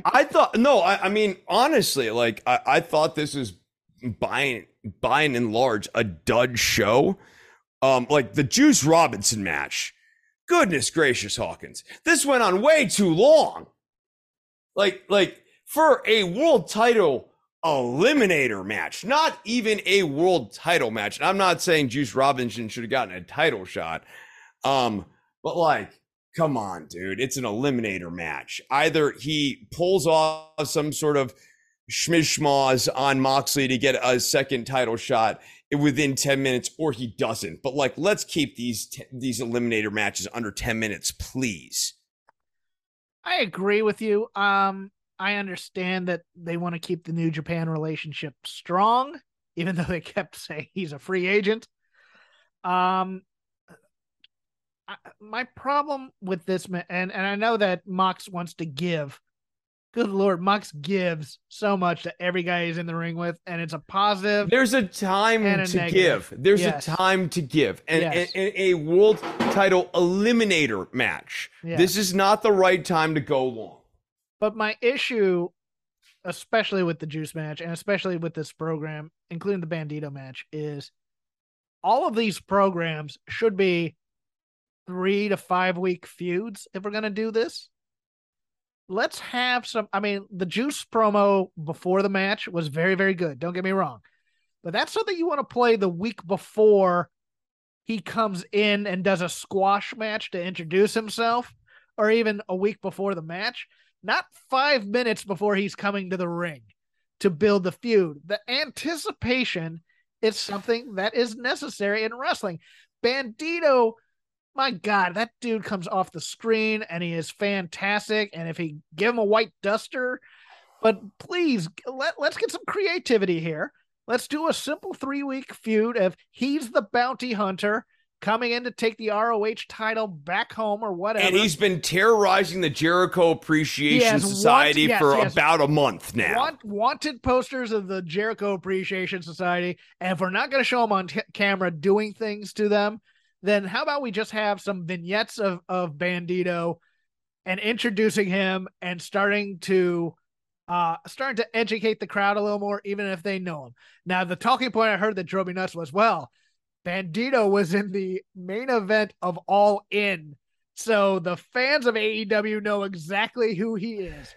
I mean, honestly, like I thought this was by and large a dud show. Like the Juice Robinson match. Goodness gracious, Hawkins. This went on way too long. Like for a world title eliminator match, not even a world title match. And I'm not saying Juice Robinson should have gotten a title shot. But like, come on, dude. It's an eliminator match. Either he pulls off some sort of schmishmaz on Moxley to get a second title shot within 10 minutes, or he doesn't. But like, let's keep these eliminator matches under 10 minutes, please. I agree with you. I understand that they want to keep the New Japan relationship strong, even though they kept saying he's a free agent. My problem with this, and I know that Mox wants to give. Good Lord, Mox gives so much to every guy he's in the ring with, and it's a positive. There's a time to give. There's a time to give. And a world title eliminator match. Yes. This is not the right time to go long. But my issue, especially with the Juice match, and especially with this program, including the Bandido match, is all of these programs should be 3 to 5 week feuds if we're going to do this. Let's have some. I mean, the Juice promo before the match was very, very good. Don't get me wrong. But that's something you want to play the week before he comes in and does a squash match to introduce himself, or even a week before the match. Not 5 minutes before he's coming to the ring to build the feud. The anticipation is something that is necessary in wrestling. Bandido, my God, that dude comes off the screen and he is fantastic. And if he give him a white duster, but please let's get some creativity here. Let's do a simple 3 week feud of he's the bounty hunter coming in to take the ROH title back home or whatever. And he's been terrorizing the Jericho Appreciation Society for about a month now. Wanted posters of the Jericho Appreciation Society. And if we're not going to show them on camera doing things to them, then how about we just have some vignettes of Bandido and introducing him and starting to educate the crowd a little more, even if they know him. Now, the talking point I heard that drove me nuts was, well, Bandido was in the main event of All In. So the fans of AEW know exactly who he is.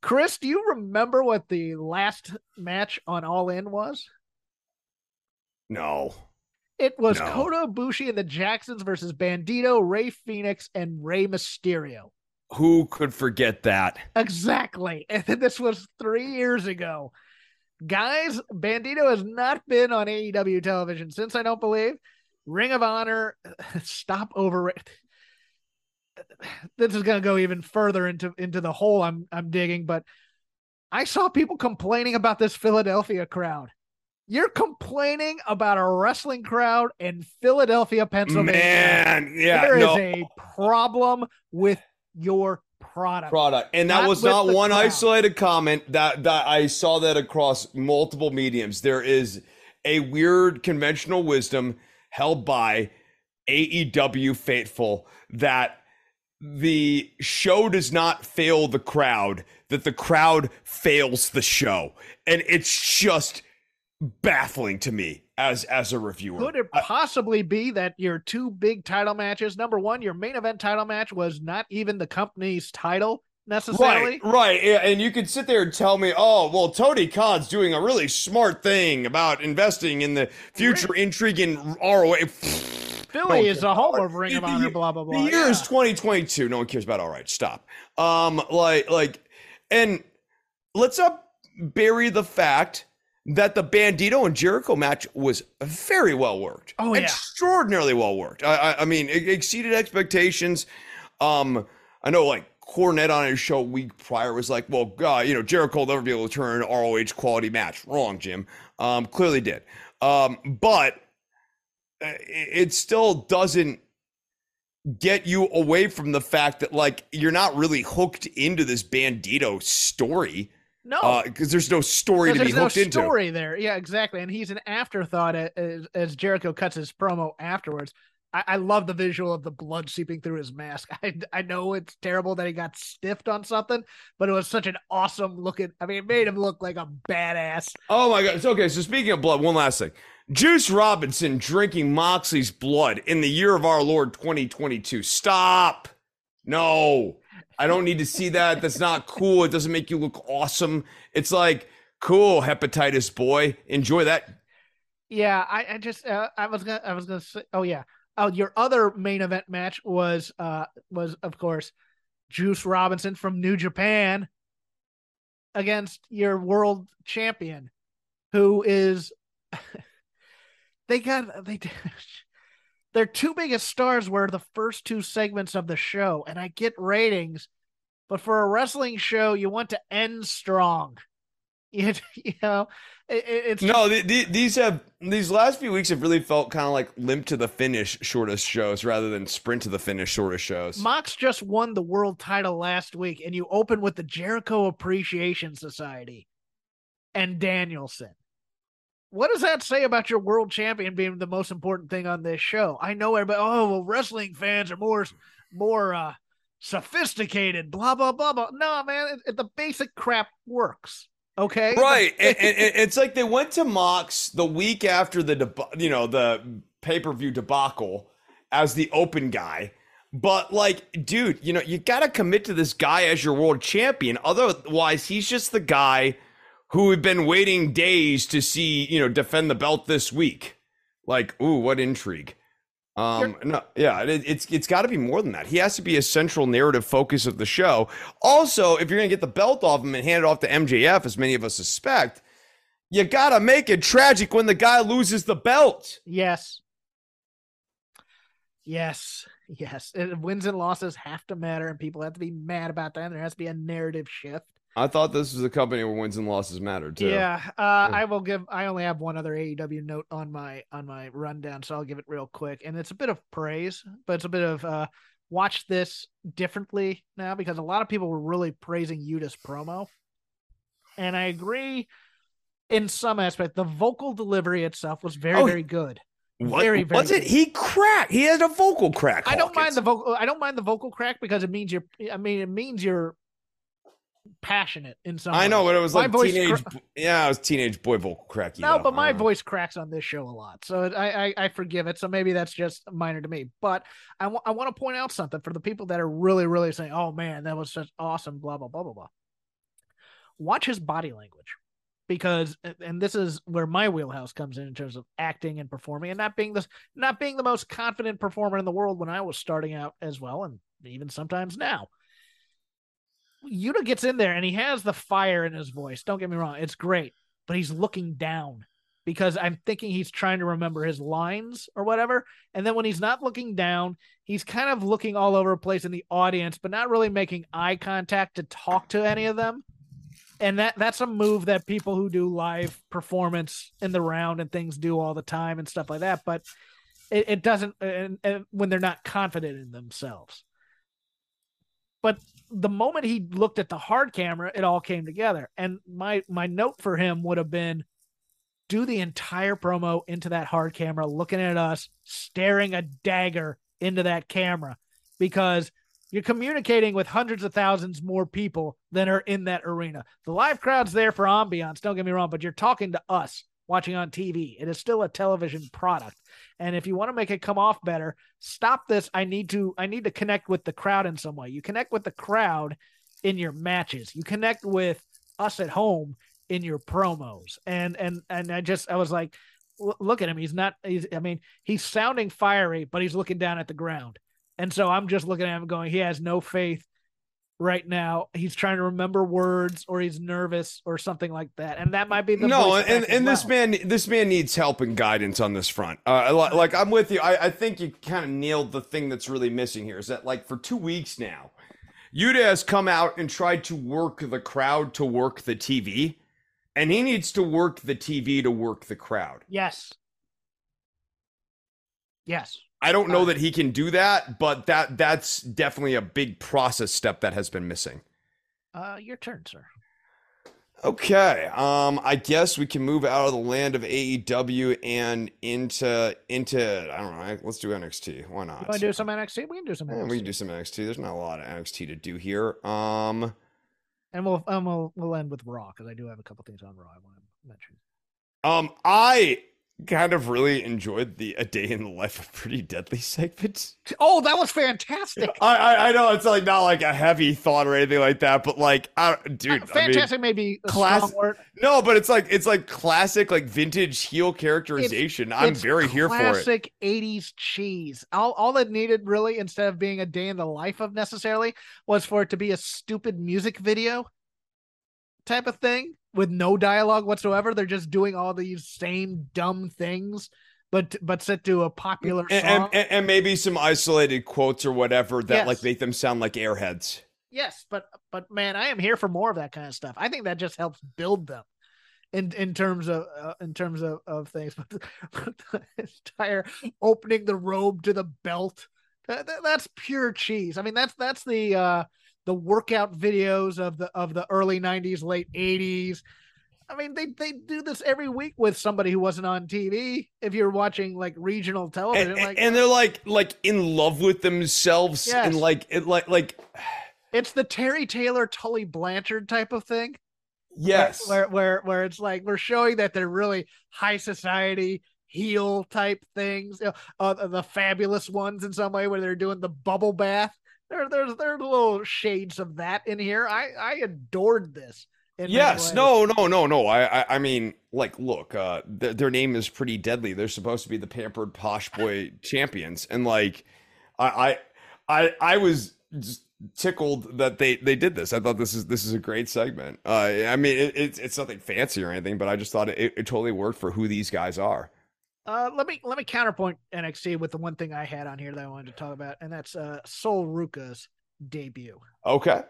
Chris, do you remember what the last match on All In was? No. It was Kota Ibushi and the Jacksons versus Bandido, Rey Fenix, and Rey Mysterio. Who could forget that? Exactly. And this was 3 years ago. Guys, Bandido has not been on AEW television since, I don't believe. Ring of Honor, stop over. This is going to go even further into the hole I'm digging, but I saw people complaining about this Philadelphia crowd. You're complaining about a wrestling crowd in Philadelphia, Pennsylvania. Man, yeah, there is a problem with your product, and that was not one crowd. Isolated comment. That I saw that across multiple mediums. There is a weird conventional wisdom held by AEW faithful that the show does not fail the crowd; that the crowd fails the show, and it's just baffling to me as a reviewer. Could it possibly be that your two big title matches, number one, your main event title match was not even the company's title necessarily? Right. And you could sit there and tell me, oh, well, Tony Khan's doing a really smart thing about investing in the future intrigue in ROH. Philly is the home of Ring of Honor, blah, blah, blah. The year is 2022. No one cares about, all right, stop. And let's not bury the fact that the Bandido and Jericho match was very well worked. Oh, yeah. Extraordinarily well worked. I mean, it exceeded expectations. I know, like, Cornette on his show a week prior was like, well, God, you know, Jericho will never be able to turn an ROH quality match. Wrong, Jim. Clearly did. But it still doesn't get you away from the fact that, like, you're not really hooked into this Bandido story. No, because there's no story to be hooked into. There's no story there. Yeah, exactly. And he's an afterthought as Jericho cuts his promo afterwards. I love the visual of the blood seeping through his mask. I know it's terrible that he got stiffed on something, but it was such an awesome looking. I mean, it made him look like a badass. Oh, my God. Okay, so speaking of blood, one last thing. Juice Robinson drinking Moxley's blood in the year of our Lord 2022. Stop. No, I don't need to see that. That's not cool. It doesn't make you look awesome. It's like, cool, hepatitis boy. Enjoy that. Yeah, I just I was gonna say. Oh, yeah. Oh, your other main event match was of course Juice Robinson from New Japan against your world champion, who is their two biggest stars were the first two segments of the show, and I get ratings, but for a wrestling show, you want to end strong. You know, it's no. These last few weeks have really felt kind of like limp to the finish sort of shows rather than sprint to the finish sort of shows. Mox just won the world title last week, and you open with the Jericho Appreciation Society and Danielson. What does that say about your world champion being the most important thing on this show? I know everybody. Oh, well, wrestling fans are more sophisticated. Blah blah blah blah. No, man, the basic crap works. Okay. Right. and it's like they went to Mox the week after the pay-per-view debacle as the open guy. But like, dude, you know, you got to commit to this guy as your world champion. Otherwise, he's just the guy who had been waiting days to see, you know, defend the belt this week. Like, ooh, what intrigue. It's got to be more than that. He has to be a central narrative focus of the show. Also, if you're going to get the belt off him and hand it off to MJF, as many of us suspect, you got to make it tragic when the guy loses the belt. Yes. Wins and losses have to matter, and people have to be mad about that. And there has to be a narrative shift. I thought this was a company where wins and losses mattered too. Yeah, I only have one other AEW note on my rundown, so I'll give it real quick. And it's a bit of praise, but it's a bit of watch this differently now, because a lot of people were really praising Yuta's promo, and I agree in some aspect. The vocal delivery itself was very good. What? Very, very. Was it? He cracked. He had a vocal crack. Hawkins. I don't mind the vocal crack because it means you're. I mean, it means you're passionate in some way. I know, but it was my like teenage it was teenage boy vocal cracky. No, though. But my voice cracks on this show a lot, so I forgive it. So maybe that's just minor to me, but I want to point out something for the people that are really, really saying, oh man, that was such awesome, blah, blah, blah, blah, blah. Watch his body language, because, and this is where my wheelhouse comes in terms of acting and performing, and not being the most confident performer in the world when I was starting out as well, and even sometimes now. Yuta gets in there and he has the fire in his voice. Don't get me wrong. It's great, but he's looking down because I'm thinking he's trying to remember his lines or whatever. And then when he's not looking down, he's kind of looking all over the place in the audience, but not really making eye contact to talk to any of them. And that's a move that people who do live performance in the round and things do all the time and stuff like that. But it doesn't when they're not confident in themselves. But the moment he looked at the hard camera, it all came together. And my note for him would have been, do the entire promo into that hard camera, looking at us, staring a dagger into that camera, because you're communicating with hundreds of thousands more people than are in that arena. The live crowd's there for ambiance, don't get me wrong, but you're talking to us. watching on TV. It is still a television product. And if you want to make it come off better, stop this. I need to connect with the crowd in some way. You connect with the crowd in your matches. You connect with us at home in your promos. And I was like, look at him. He's sounding fiery, but he's looking down at the ground. And so I'm just looking at him going, he has no faith right now. He's trying to remember words, or he's nervous or something like that. And that might be the no. And well, this man needs help and guidance on this front. Like I'm with you. I think you kind of nailed the thing that's really missing here is that, like, for 2 weeks now, Yuta has come out and tried to work the crowd to work the TV, and he needs to work the TV to work the crowd. Yes. I don't know that he can do that, but that's definitely a big process step that has been missing. Your turn, sir. Okay. I guess we can move out of the land of AEW and into I don't know. Let's do NXT. Why not? Want to do some NXT? We can do some NXT. Yeah, we can do some NXT. There's not a lot of NXT to do here. And we'll end with Raw, because I do have a couple things on Raw I want to mention. I kind of really enjoyed the A Day in the Life of Pretty Deadly segment. Oh, that was fantastic. I know it's like not like a heavy thought or anything like that, but like fantastic, maybe classic. No, but it's like classic, like vintage heel characterization. I'm very here for it. Classic 80s cheese. All it needed really, instead of being a day in the life of necessarily, was for it to be a stupid music video type of thing with no dialogue whatsoever. They're just doing all these same dumb things, but set to a popular song. And maybe some isolated quotes or whatever that like make them sound like airheads. Yes. But man, I am here for more of that kind of stuff. I think that just helps build them in terms of things. But the entire opening the robe to the belt, that's pure cheese. I mean, that's the workout videos of the early 90s, late 80s. I mean, they do this every week with somebody who wasn't on TV. If you're watching like regional television, and they're like in love with themselves, and like it's the Terry Taylor, Tully Blanchard type of thing. Yes, where it's like we're showing that they're really high society heel type things, the Fabulous Ones in some way, where they're doing the bubble bath. There's little shades of that in here. I adored this. Yes. No. I mean, like, look, their name is Pretty Deadly. They're supposed to be the pampered posh boy champions. And like, I was just tickled that they did this. I thought this is a great segment. I mean, it's nothing fancy or anything, but I just thought it totally worked for who these guys are. Let me counterpoint NXT with the one thing I had on here that I wanted to talk about, and that's Sol Ruka's debut. Okay.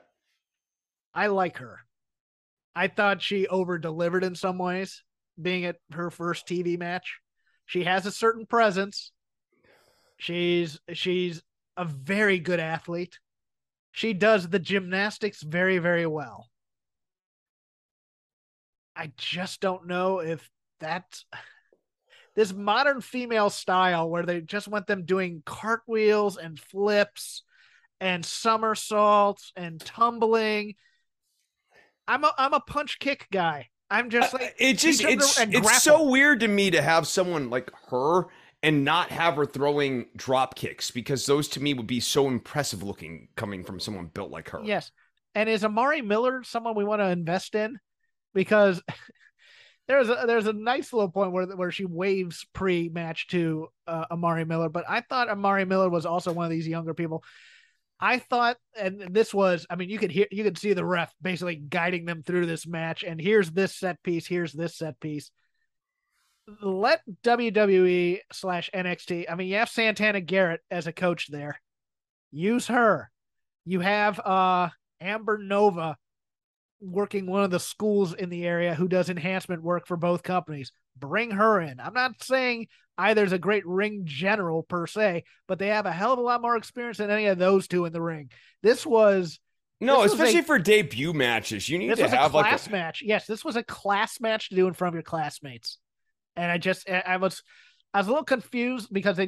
I like her. I thought she over-delivered in some ways, being at her first TV match. She has a certain presence. She's a very good athlete. She does the gymnastics very, very well. I just don't know if that's... This modern female style where they just want them doing cartwheels and flips and somersaults and tumbling. I'm a punch kick guy. I'm just like, it's so weird to me to have someone like her and not have her throwing drop kicks, because those to me would be so impressive looking coming from someone built like her. Yes. And is Amari Miller someone we want to invest in? Because There's a nice little point where she waves pre-match to Amari Miller, but I thought Amari Miller was also one of these younger people. I thought, and this was, I mean, you could see the ref basically guiding them through this match, and here's this set piece, here's this set piece. Let WWE / NXT, I mean, you have Santana Garrett as a coach there. Use her. You have Amber Nova working one of the schools in the area who does enhancement work for both companies. Bring her in. I'm not saying either's a great ring general per se, but they have a hell of a lot more experience than any of those two in the ring. Especially for debut matches. You need to have like a class match. Yes, this was a class match to do in front of your classmates. And I was a little confused because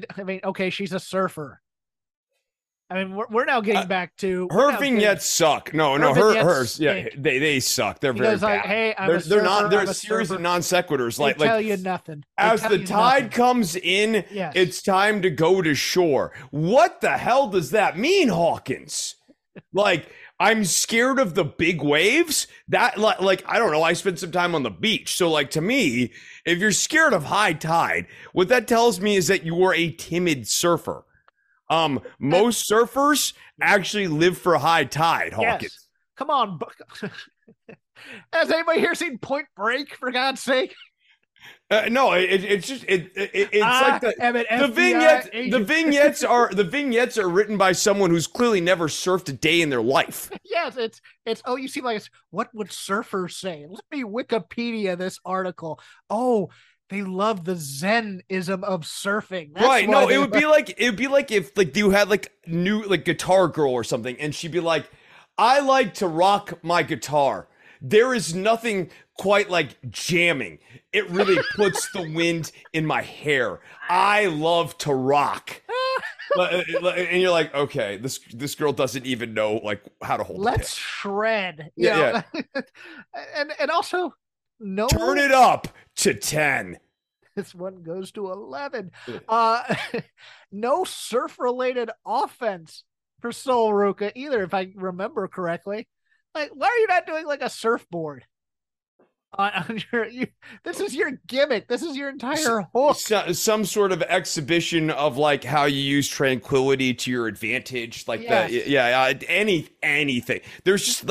she's a surfer. I mean, we're now getting back to her vignettes suck. Hers. Yeah, they suck. They're very bad. They're a series of non sequiturs. They tell you nothing. As the tide comes in, it's time to go to shore. What the hell does that mean, Hawkins? I'm scared of the big waves. I don't know. I spent some time on the beach. So to me, if you're scared of high tide, what that tells me is that you are a timid surfer. Most surfers actually live for high tide, Hawkins. Yes. Come on. Has anybody here seen Point Break, for God's sake? The vignettes are written by someone who's clearly never surfed a day in their life. Yes, you seem like it's what would surfers say? Let me Wikipedia this article. Oh, they love the Zen-ism of surfing. That's right. No, it would be like if you had new Guitar Girl or something, and she'd be like, I like to rock my guitar. There is nothing quite like jamming. It really puts the wind in my hair. I love to rock. And you're like, okay, this girl doesn't even know how to hold. Let's shred. Yeah. and also, no. Turn it up to 10. This one goes to 11. No surf-related offense for Sol Ruca either, if I remember correctly. Why are you not doing a surfboard? This is your gimmick. This is your entire hook. Some sort of exhibition of how you use tranquility to your advantage, that. Yeah, anything. There's just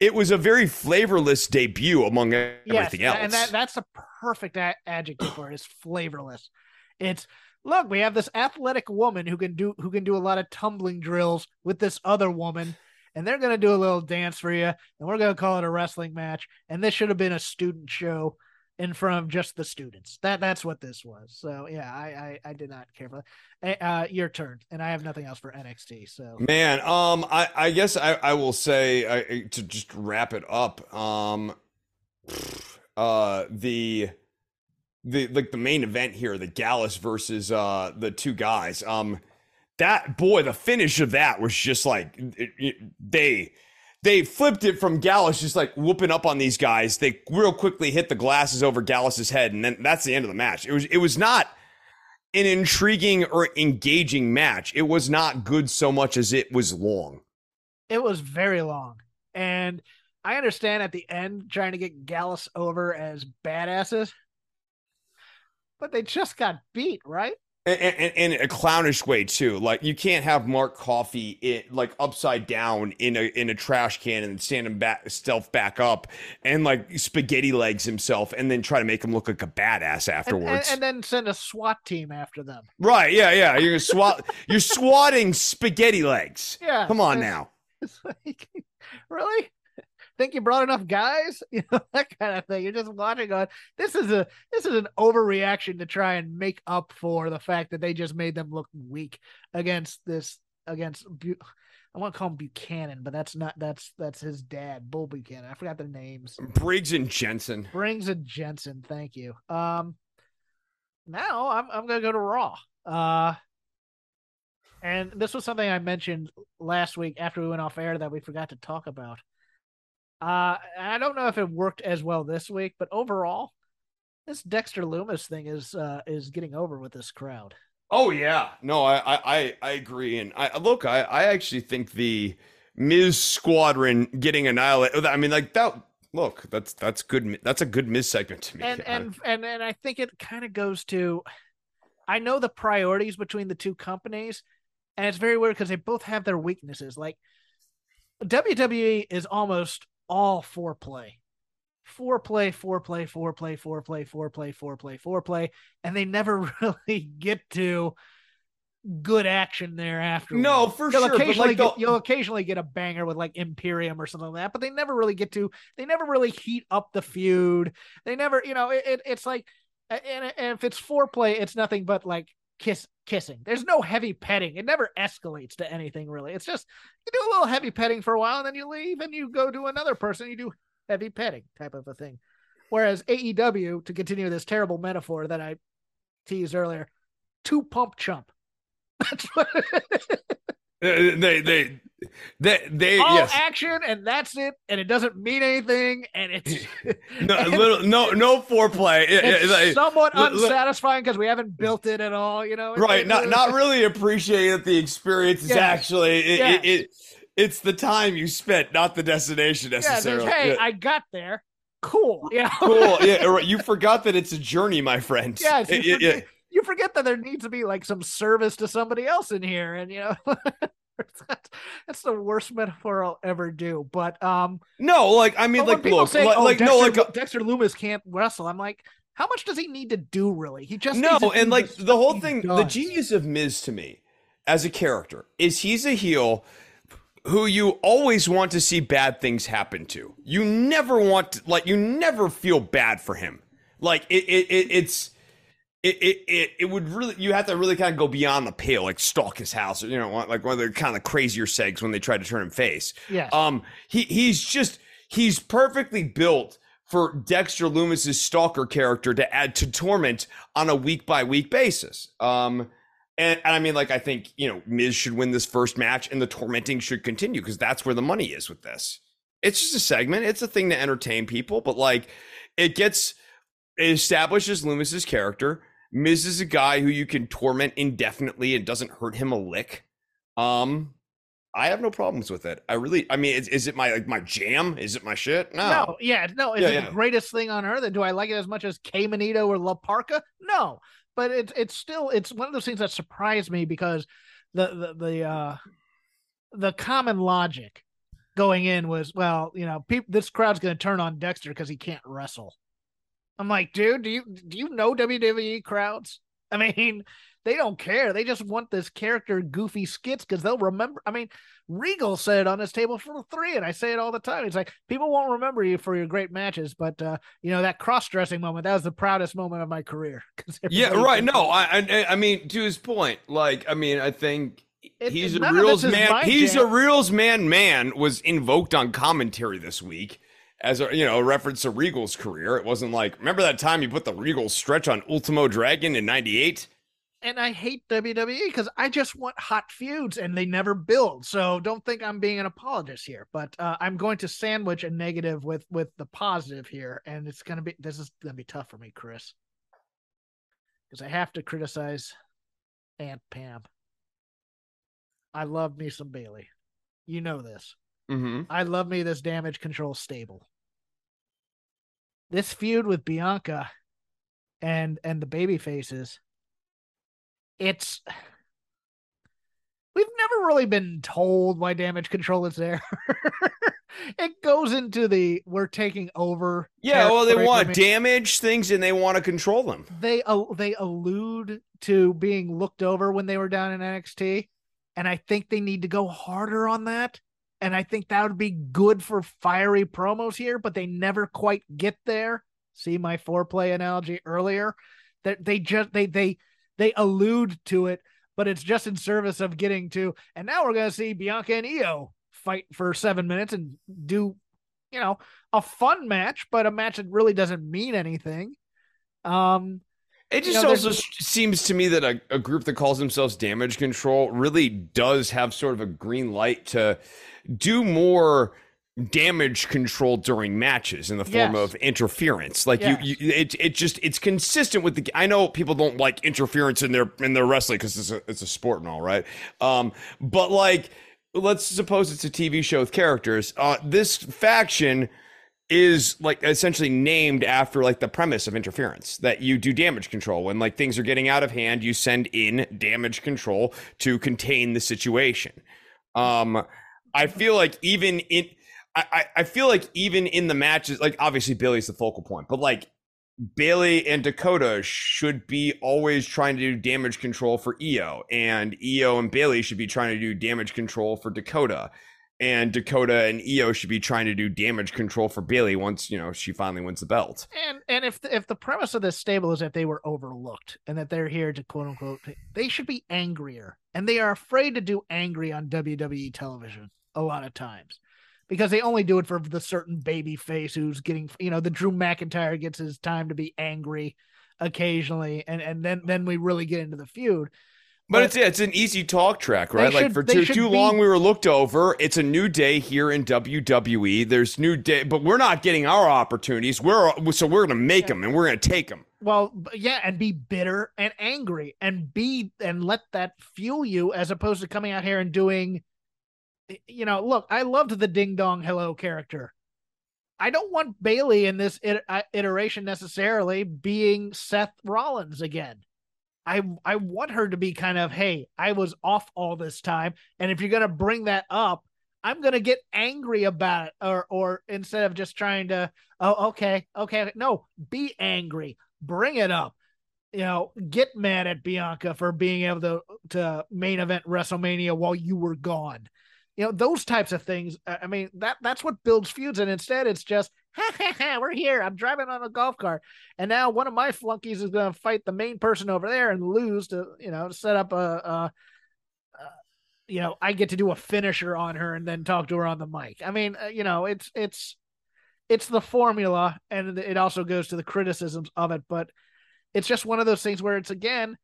it was a very flavorless debut among everything else, and that's a perfect adjective for it. It's flavorless. It's look, we have this athletic woman who can do a lot of tumbling drills with this other woman. And they're going to do a little dance for you, and we're going to call it a wrestling match. And this should have been a student show in front of just the students. That's what this was. So, yeah, I did not care for that. Your turn, and I have nothing else for NXT. So, man, I guess I will say, to just wrap it up, the main event here, the Gallus versus the two guys, the finish of that was just they flipped it from Gallus just whooping up on these guys. They real quickly hit the glasses over Gallus's head, and then that's the end of the match. It was not an intriguing or engaging match. It was not good so much as it was long. It was very long, and I understand at the end trying to get Gallus over as badasses, but they just got beat, right? And in a clownish way too. You can't have Mark Coffey upside down in a trash can and stand him back up and spaghetti legs himself and then try to make him look like a badass afterwards. And then send a SWAT team after them. Right? Yeah. You're you're swatting spaghetti legs. Yeah. Come on now. It's really. Think you brought enough guys? That kind of thing. You're just watching on. This is an overreaction to try and make up for the fact that they just made them look weak against I want to call him Buchanan, but that's his dad, Bull Buchanan. I forgot their names. Briggs and Jensen. Thank you. Now I'm gonna go to Raw. And this was something I mentioned last week after we went off air that we forgot to talk about. I don't know if it worked as well this week, but overall, this Dexter Lumis thing is getting over with this crowd. Oh yeah, no, I agree, and I actually think the Miz Squadron getting annihilated. I mean, that. Look, that's good. That's a good Miz segment to me, and I think it kind of goes to. I know the priorities between the two companies, and it's very weird because they both have their weaknesses. WWE is almost all foreplay, and they never really get to good action thereafter. No, for sure. You'll occasionally get a banger with Imperium or something like that, but they never really get to. They never really heat up the feud. They never, it's like, and if it's foreplay, it's nothing but kissing. There's no heavy petting. It never escalates to anything really. It's just you do a little heavy petting for a while and then you leave and you go to another person. You do heavy petting type of a thing. Whereas AEW, to continue this terrible metaphor that I teased earlier, two pump chump. That's what They all yes. action, and that's it, and it doesn't mean anything, and it's no foreplay. It's like, somewhat unsatisfying because we haven't built it at all, you know. Right, not really appreciating that the experience is actually it's the time you spent, not the destination necessarily. Yeah, hey, I got there. Cool. Yeah. Cool. Yeah. You forgot that it's a journey, my friend. Yeah. You forget that there needs to be like some service to somebody else in here, and you know. That's the worst metaphor I'll ever do. But Dexter Lumis can't wrestle. I'm like, how much does he need to do really? He just the whole thing. The genius of Miz to me as a character is he's a heel who you always want to see bad things happen to. You never want to, you never feel bad for him. Like it would really, you have to really kind of go beyond the pale, like stalk his house, or, you know, like one of the kind of crazier segs when they try to turn him face. Yeah. He's perfectly built for Dexter Lumis's stalker character to add to torment on a week by week basis. And I mean, like, I think, you know, Miz should win this first match and the tormenting should continue because that's where the money is with this. It's just a segment. It's a thing to entertain people, but like it establishes Lumis's character. Miz is a guy who you can torment indefinitely and doesn't hurt him a lick. I have no problems with it. Is it my jam? Is it my shit? No, it's the greatest thing on earth. And do I like it as much as K Manito or La Parka? No, but it's still one of those things that surprised me because the common logic going in was, well, you know, this crowd's going to turn on Dexter because he can't wrestle. I'm like, dude, do you know WWE crowds? I mean, they don't care. They just want this character goofy skits because they'll remember. I mean, Regal said it on his Table for Three, and I say it all the time. It's like, people won't remember you for your great matches, but, you know, that cross-dressing moment, that was the proudest moment of my career. Yeah, right. No, I mean, to his point, like, I mean, I think he's a real man was invoked on commentary this week. As a, you know, reference to Regal's career, it wasn't like, remember that time you put the Regal stretch on Ultimo Dragon in '98? And I hate WWE because I just want hot feuds and they never build. So don't think I'm being an apologist here, but I'm going to sandwich a negative with the positive here. And this is going to be tough for me, Chris, because I have to criticize Aunt Pam. I love me some Bailey. You know this. Mm-hmm. I love me this Damage Control stable. This feud with Bianca and the baby faces, we've never really been told why Damage Control is there. It goes into the we're taking over. Yeah, well, they want damage things and they want to control them. They allude to being looked over when they were down in NXT, and I think they need to go harder on that. And I think that would be good for fiery promos here, but they never quite get there. See my foreplay analogy earlier? That they allude to it, but it's just in service of getting to, and now we're going to see Bianca and Io fight for 7 minutes and do, you know, a fun match, but a match that really doesn't mean anything. It just also seems to me that a group that calls themselves Damage Control really does have sort of a green light to do more damage control during matches in the form of interference. Like it's consistent with the. I know people don't like interference in their wrestling because it's a sport and all, right? But like, let's suppose it's a TV show with characters. This faction is like essentially named after like the premise of interference, that you do damage control when like things are getting out of hand, you send in damage control to contain the situation. I feel like even in the matches, like obviously Bailey's the focal point, but like Bailey and Dakota should be always trying to do damage control for Io, and Io and Bailey should be trying to do damage control for Dakota. And Dakota and Io should be trying to do damage control for Bailey once, you know, she finally wins the belt. And if the premise of this stable is that they were overlooked and that they're here to quote unquote, they should be angrier, and they are afraid to do angry on WWE television a lot of times because they only do it for the certain baby face who's getting, you know, the Drew McIntyre gets his time to be angry occasionally. And then we really get into the feud. But it's an easy talk track, right? Like for too long we were looked over. It's a new day here in WWE. There's new day, but we're not getting our opportunities. We're going to make them and we're going to take them. Well, yeah, and be bitter and angry and let that fuel you as opposed to coming out here and doing, you know, look, I loved the Ding Dong Hello character. I don't want Bayley in this iteration necessarily being Seth Rollins again. I want her to be kind of, hey, I was off all this time, and if you're going to bring that up, I'm going to get angry about it, or instead of just trying to, oh, okay. No, be angry. Bring it up. You know, get mad at Bianca for being able to main event WrestleMania while you were gone. You know, those types of things. I mean, that's what builds feuds. And instead it's just, we're here. I'm driving on a golf cart. And now one of my flunkies is going to fight the main person over there and lose to, you know, set up I get to do a finisher on her and then talk to her on the mic. I mean, it's the formula, and it also goes to the criticisms of it, but it's just one of those things where it's, again,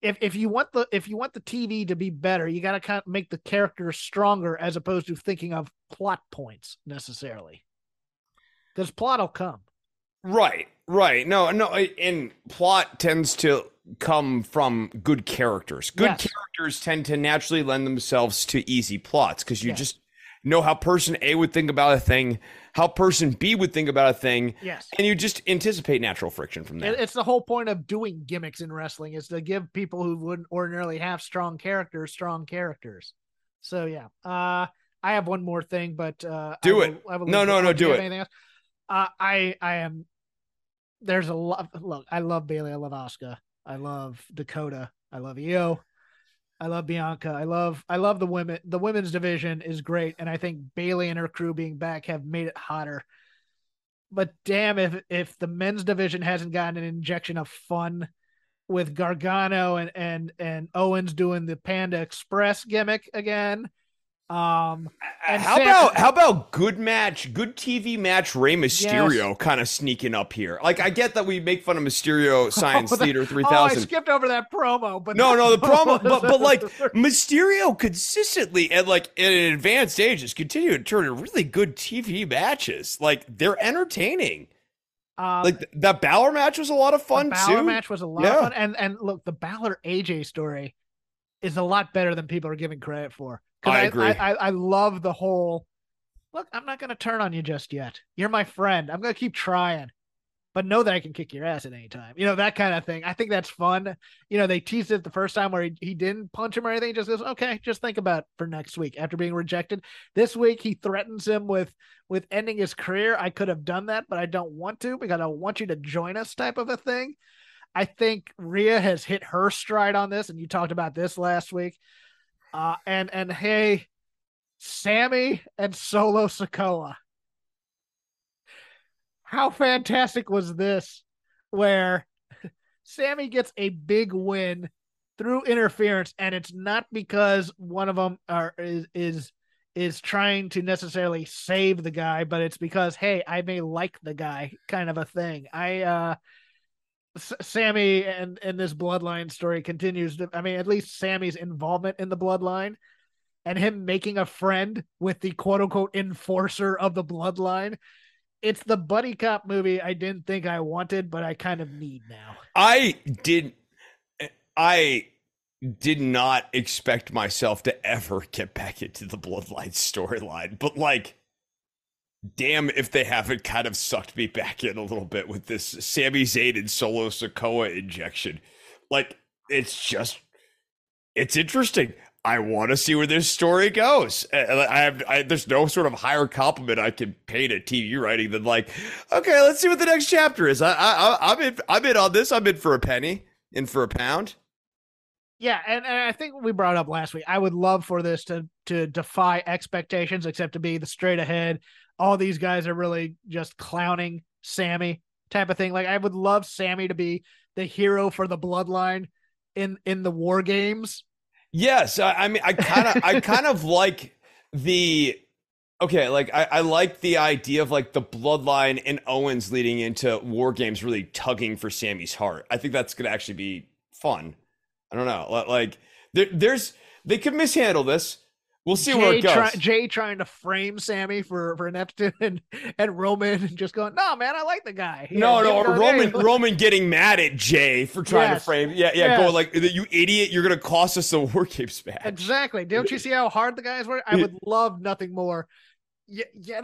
if you want the TV to be better, you got to kind of make the characters stronger as opposed to thinking of plot points necessarily. Because plot will come. Right. No. And plot tends to come from good characters. Good characters tend to naturally lend themselves to easy plots because you just know how person A would think about a thing, how person B would think about a thing. Yes. And you just anticipate natural friction from that. It's the whole point of doing gimmicks in wrestling, is to give people who wouldn't ordinarily have strong characters. So, yeah. I have one more thing, but... Do it. Anything else? I am... There's a lot... Look, I love Bayley. I love Asuka. I love Dakota. I love Io. I love Bianca. I love the women. The women's division is great, and I think Bayley and her crew being back have made it hotter. But damn, if the men's division hasn't gotten an injection of fun with Gargano and Owens doing the Panda Express gimmick again. And how about good TV match Rey Mysterio kind of sneaking up here? Like, I get that we make fun of Mysterio Science Theater 3000. I skipped over that promo, but the promo, but like Mysterio consistently at like in advanced ages continue to turn really good TV matches. Like, they're entertaining. That Balor match was a lot of fun too. Balor match was a lot of fun, and look, the Balor AJ story is a lot better than people are giving credit for. I agree. I love the whole, look, I'm not going to turn on you just yet. You're my friend. I'm going to keep trying, but know that I can kick your ass at any time. You know, that kind of thing. I think that's fun. You know, they teased it the first time where he didn't punch him or anything. He just goes, okay, just think about it for next week after being rejected. This week, he threatens him with ending his career. I could have done that, but I don't want to because I want you to join us type of a thing. I think Rhea has hit her stride on this, and you talked about this last week. And hey, Sammy and Solo Sikoa. How fantastic was this, where Sammy gets a big win through interference, and it's not because one of them is trying to necessarily save the guy, but it's because, hey, I may like the guy kind of a thing. Sammy and this bloodline story continues to, I mean, at least Sammy's involvement in the bloodline and him making a friend with the quote unquote enforcer of the bloodline. It's the buddy cop movie I didn't think I wanted, but I kind of need now. I did not expect myself to ever get back into the bloodline storyline, but like, damn, if they haven't kind of sucked me back in a little bit with this Sami Zayn and Solo Sikoa injection. Like, it's interesting. I want to see where this story goes. There's no sort of higher compliment I can pay to TV writing than like, okay, let's see what the next chapter is. I'm in on this. I'm in for a penny, in for a pound. Yeah, and I think we brought up last week, I would love for this to defy expectations, except to be the straight ahead, all these guys are really just clowning Sammy type of thing. Like, I would love Sammy to be the hero for the bloodline in the War Games. Yes. I kind of like the, okay. Like I like the idea of like the bloodline and Owens leading into War Games, really tugging for Sammy's heart. I think that's going to actually be fun. I don't know. Like there's they could mishandle this. We'll see where it goes. Jay trying to frame Sammy for ineptitude and Roman just going, no, man, I like the guy. Yeah, no, Roman getting mad at Jay for trying to frame. Yeah, yes. Going like, you idiot, you're going to cost us a War Games match. Exactly. Don't you see how hard the guys were? I would love nothing more. Yeah.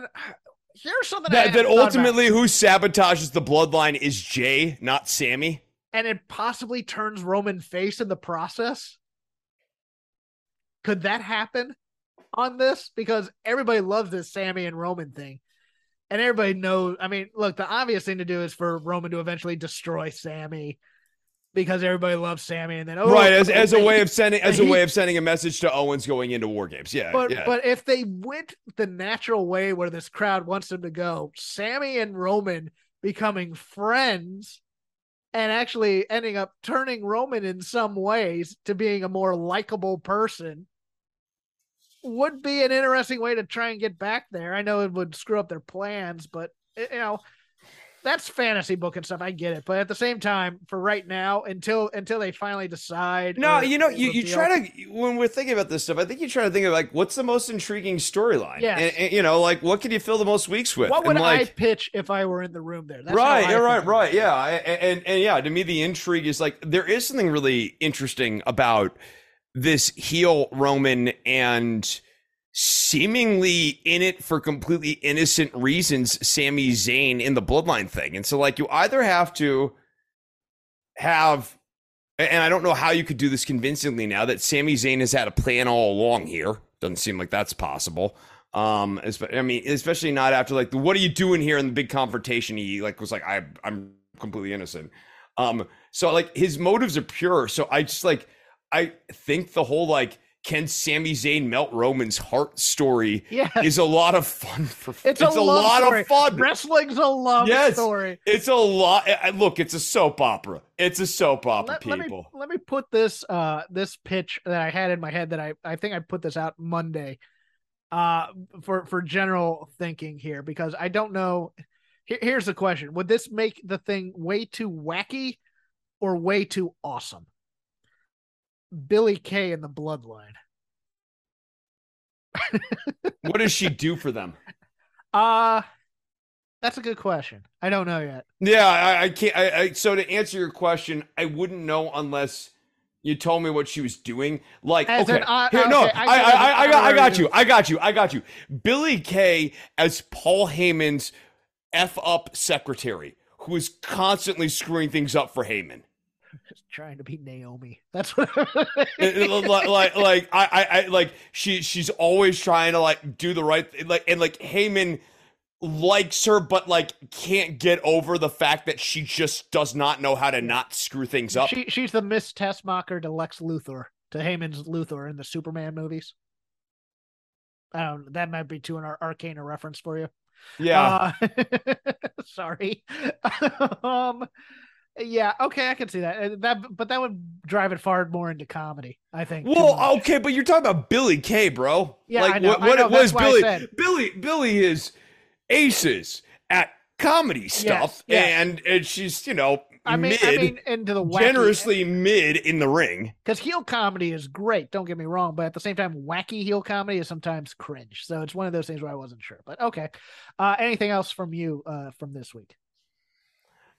Here's something that ultimately who sabotages the bloodline is Jay, not Sammy. And it possibly turns Roman face in the process. Could that happen on this? Because everybody loves this Sammy and Roman thing. And everybody knows. I mean, look, the obvious thing to do is for Roman to eventually destroy Sammy because everybody loves Sammy. And then, as a way of sending a message to Owens going into War Games. Yeah. But if they went the natural way where this crowd wants them to go, Sammy and Roman becoming friends and actually ending up turning Roman in some ways to being a more likable person would be an interesting way to try and get back there. I know it would screw up their plans, but that's fantasy book and stuff. I get it. But at the same time, for right now, until they finally decide. No, you try to, when we're thinking about this stuff, I think you try to think of like, what's the most intriguing storyline? Yeah. And like, what could you fill the most weeks with? What would I pitch if I were in the room there? That's right. Right. Yeah. And to me, the intrigue is like, there is something really interesting about this heel Roman and seemingly in it for completely innocent reasons Sami Zayn in the bloodline thing. And so like you either have to have, and I don't know how you could do this convincingly now that Sami Zayn has had a plan all along here. Doesn't seem like that's possible. Especially not after like what are you doing here in the big confrontation? He like was like, I'm completely innocent. So like his motives are pure. So I think the whole like, can Sami Zayn melt Roman's heart story is a lot of fun. It's a lot of fun. Wrestling's a love story. It's a lot. Look, it's a soap opera. It's a soap opera, people. Let me put this this pitch that I had in my head that I think I put this out Monday for general thinking here because I don't know. Here's the question. Would this make the thing way too wacky or way too awesome? Billie Kay in the bloodline. What does she do for them? That's a good question. I don't know yet. Yeah, I can't. So to answer your question, I wouldn't know unless you told me what she was doing. Like, I got you. Billie Kay as Paul Heyman's f up secretary, who is constantly screwing things up for Heyman. Just trying to be Naomi. That's what she's always trying to like do the right thing. And Heyman likes her, but like can't get over the fact that she just does not know how to not screw things up. She's the Miss Tessmacher to Lex Luthor, to Heyman's Luthor in the Superman movies. I don't know. That might be too an arcane reference for you. Yeah. Sorry. Yeah, okay, I can see that. But that would drive it far more into comedy, I think. Well, okay, but you're talking about Billie Kay, bro. Yeah, like, I know. Billie is aces at comedy stuff, yes. And she's into the wacky, generously mid in the ring. Because heel comedy is great, don't get me wrong, but at the same time, wacky heel comedy is sometimes cringe. So it's one of those things where I wasn't sure. But okay, anything else from you from this week?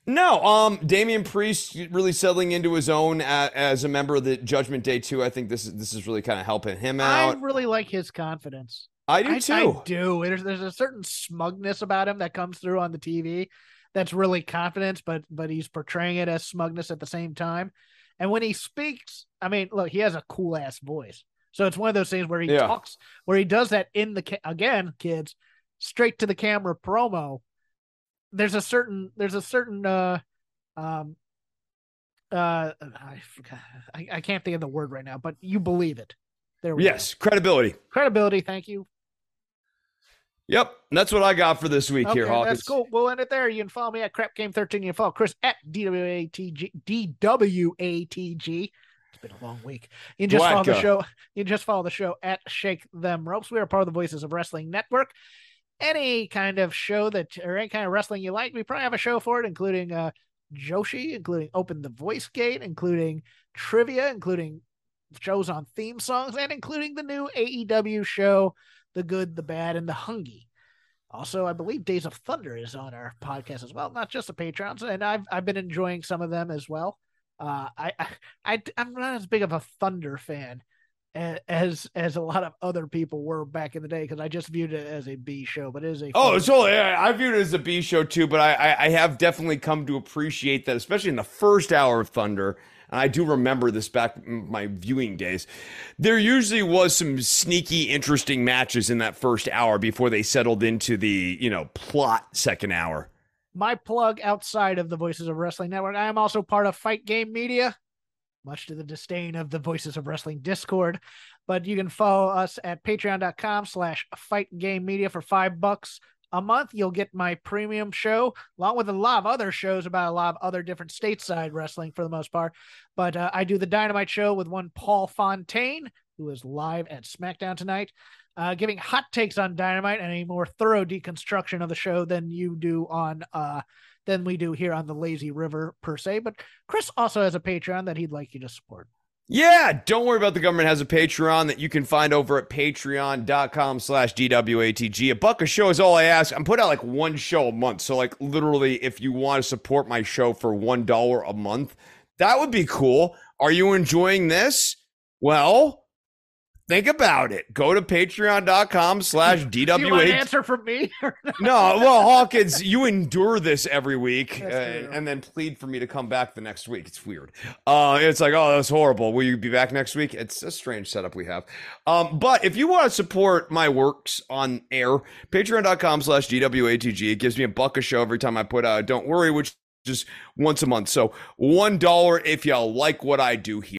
No, Damian Priest really settling into his own as a member of the Judgment Day too. I think this is really kind of helping him out. I really like his confidence. I do too. I do. There's a certain smugness about him that comes through on the TV that's really confidence, but he's portraying it as smugness at the same time. And when he speaks, I mean, look, he has a cool ass voice. So it's one of those things where he talks, where he does that in the again, kids, straight to the camera promo. There's a certain I forgot, I can't think of the word right now, but you believe it. There we go. Credibility. Thank you. Yep. And that's what I got for this week here, Hawkins. That's cool. We'll end it there. You can follow me at Crap Game 13. You can follow Chris at DWATG. It's been a long week. You can just follow the show at Shake Them Ropes. We are part of the Voices of Wrestling Network. Any kind of show or any kind of wrestling you like, we probably have a show for it, including Joshi, including Open the Voice Gate, including trivia, including shows on theme songs, and including the new AEW show, The Good, the Bad, and the Hungy. Also, I believe Days of Thunder is on our podcast as well, not just the Patrons, and I've been enjoying some of them as well. I'm not as big of a Thunder fan as a lot of other people were back in the day, because I just viewed it as a B show, but it is a I viewed it as a B show too, but I have definitely come to appreciate that, especially in the first hour of Thunder. And I do remember this back in my viewing days. There usually was some sneaky, interesting matches in that first hour before they settled into the, plot second hour. My plug outside of the Voices of Wrestling Network, I am also part of Fight Game Media, much to the disdain of the Voices of Wrestling Discord. But you can follow us at patreon.com/Fight Game Media for $5 a month. You'll get my premium show along with a lot of other shows about a lot of other different stateside wrestling for the most part. But I do the Dynamite show with one Paul Fontaine, who is live at SmackDown tonight, giving hot takes on Dynamite and a more thorough deconstruction of the show than you do on than we do here on the Lazy River per se. But Chris also has a Patreon that he'd like you to support. Yeah, don't worry about the government. Has a Patreon that you can find over at patreon.com/DWATG. $1 a show is all I ask. I'm putting out like one show a month. So like literally, if you want to support my show for $1 a month, that would be cool. Are you enjoying this? Well, think about it. Go to patreon.com/DWATG. Do you want an answer from me? No, well, Hawkins, you endure this every week and then plead for me to come back the next week. It's weird. It's like, oh, that's horrible. Will you be back next week? It's a strange setup we have. But if you want to support my works on air, patreon.com/DWATG. It gives me $1 a show every time I put out Don't Worry, which is once a month. So $1 if y'all like what I do here.